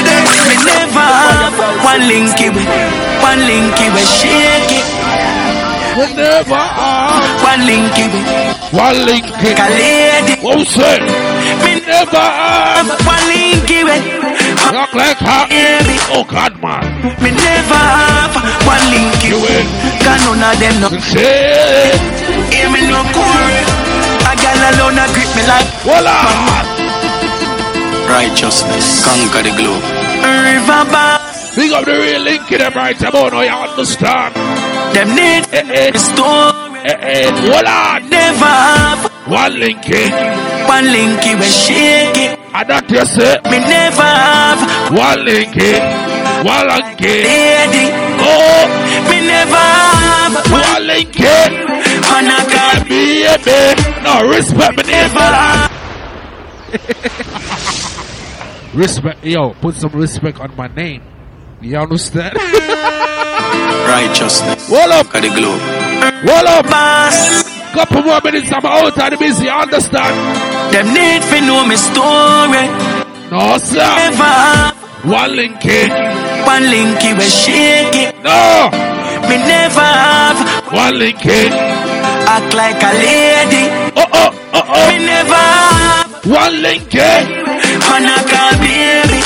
never one linky we shake it. We never have one linky. What's it? We never have one linky. Rock like her. Oh God, man. We never have one linky. You win. Can none of them no. Say. Hear me no cool. A girl alone a grip me like. Voila. Righteousness conquer the globe. Riverbank. Big up the real linky. Them right about now. You understand? Them need a story. Voila. Never have one linky we shake it. I don't just say me never have one linky. Lady, oh, me never have one linky. And I can't be a baby. No respect me never have. Respect, yo, put some respect on my name. You understand? Righteousness. Wall up. Look at the globe. Wall up. Couple more minutes, I'm out of the busy. Understand? Them need to know my story. No, sir. Never. One linky we shake it. No. Me never have one linky. Act like a lady. Oh. Me never have one linky. And I can't be it.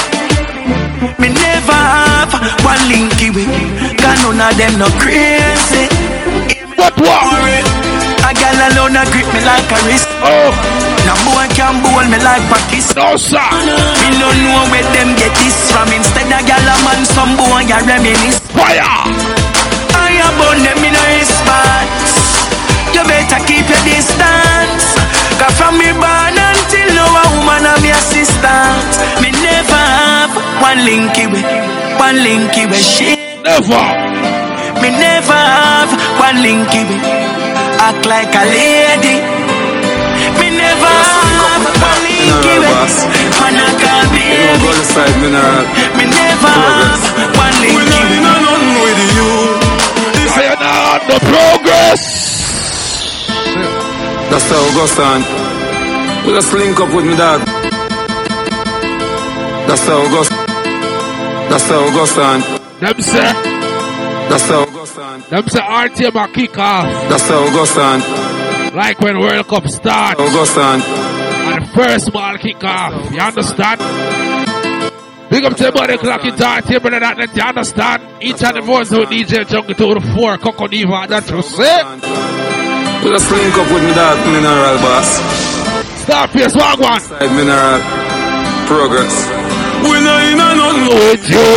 Me never have one linky with. None of them no crazy. But what? A girl alone a grip me like a wrist. Oh. No boy can bowl me like a kiss. No sir. Me no know where them get this from. Instead a girl a man, some boy a reminisce. Fire. I about them in a response. You better keep your distance. Cause from me born until now a woman a me assistant. Me never have one linky with shit. Never. Me never have one linky. Act like a lady. Me never have one linky. And I can't be me never have one linky. We not nothing with you. I am not the progress. That's how we go stand. We just link up with me dad. That's how we go stand. Them say, that's how we go stand. Them say RTM a kick off. That's how we go stand. Like when World Cup starts. That's how we go stand. And the first ball kick off. You understand? Big Big up to the body clock, it's RTM, brother, that you understand. Each and the voice with DJ Junkie 2 to 4, Coco Diva, that's what you say. We'll just link up with me that mineral boss. Starface, Wagwan. Side mineral progress. We're not in a nothing with you.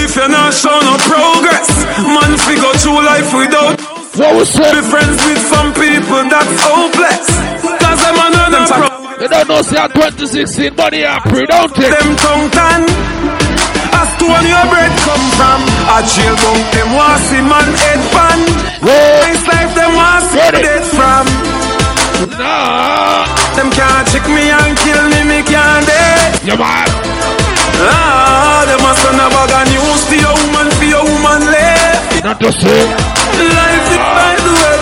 If you're not showing no progress, man, figure through life without. What was it? Be friends with some people that's hopeless. Cause I'm another problem. They don't know say 2016 money April, don't they? Them tongue tan. Ask to where your bread come from. A jail bunk them wassy man head pan. This life them wassy dead from. Nah. Them can't check me and kill me, me can't dead. Yeah, man. Ah, them must turn a bag and use the woman for your woman left. Not to say. Life is by the way.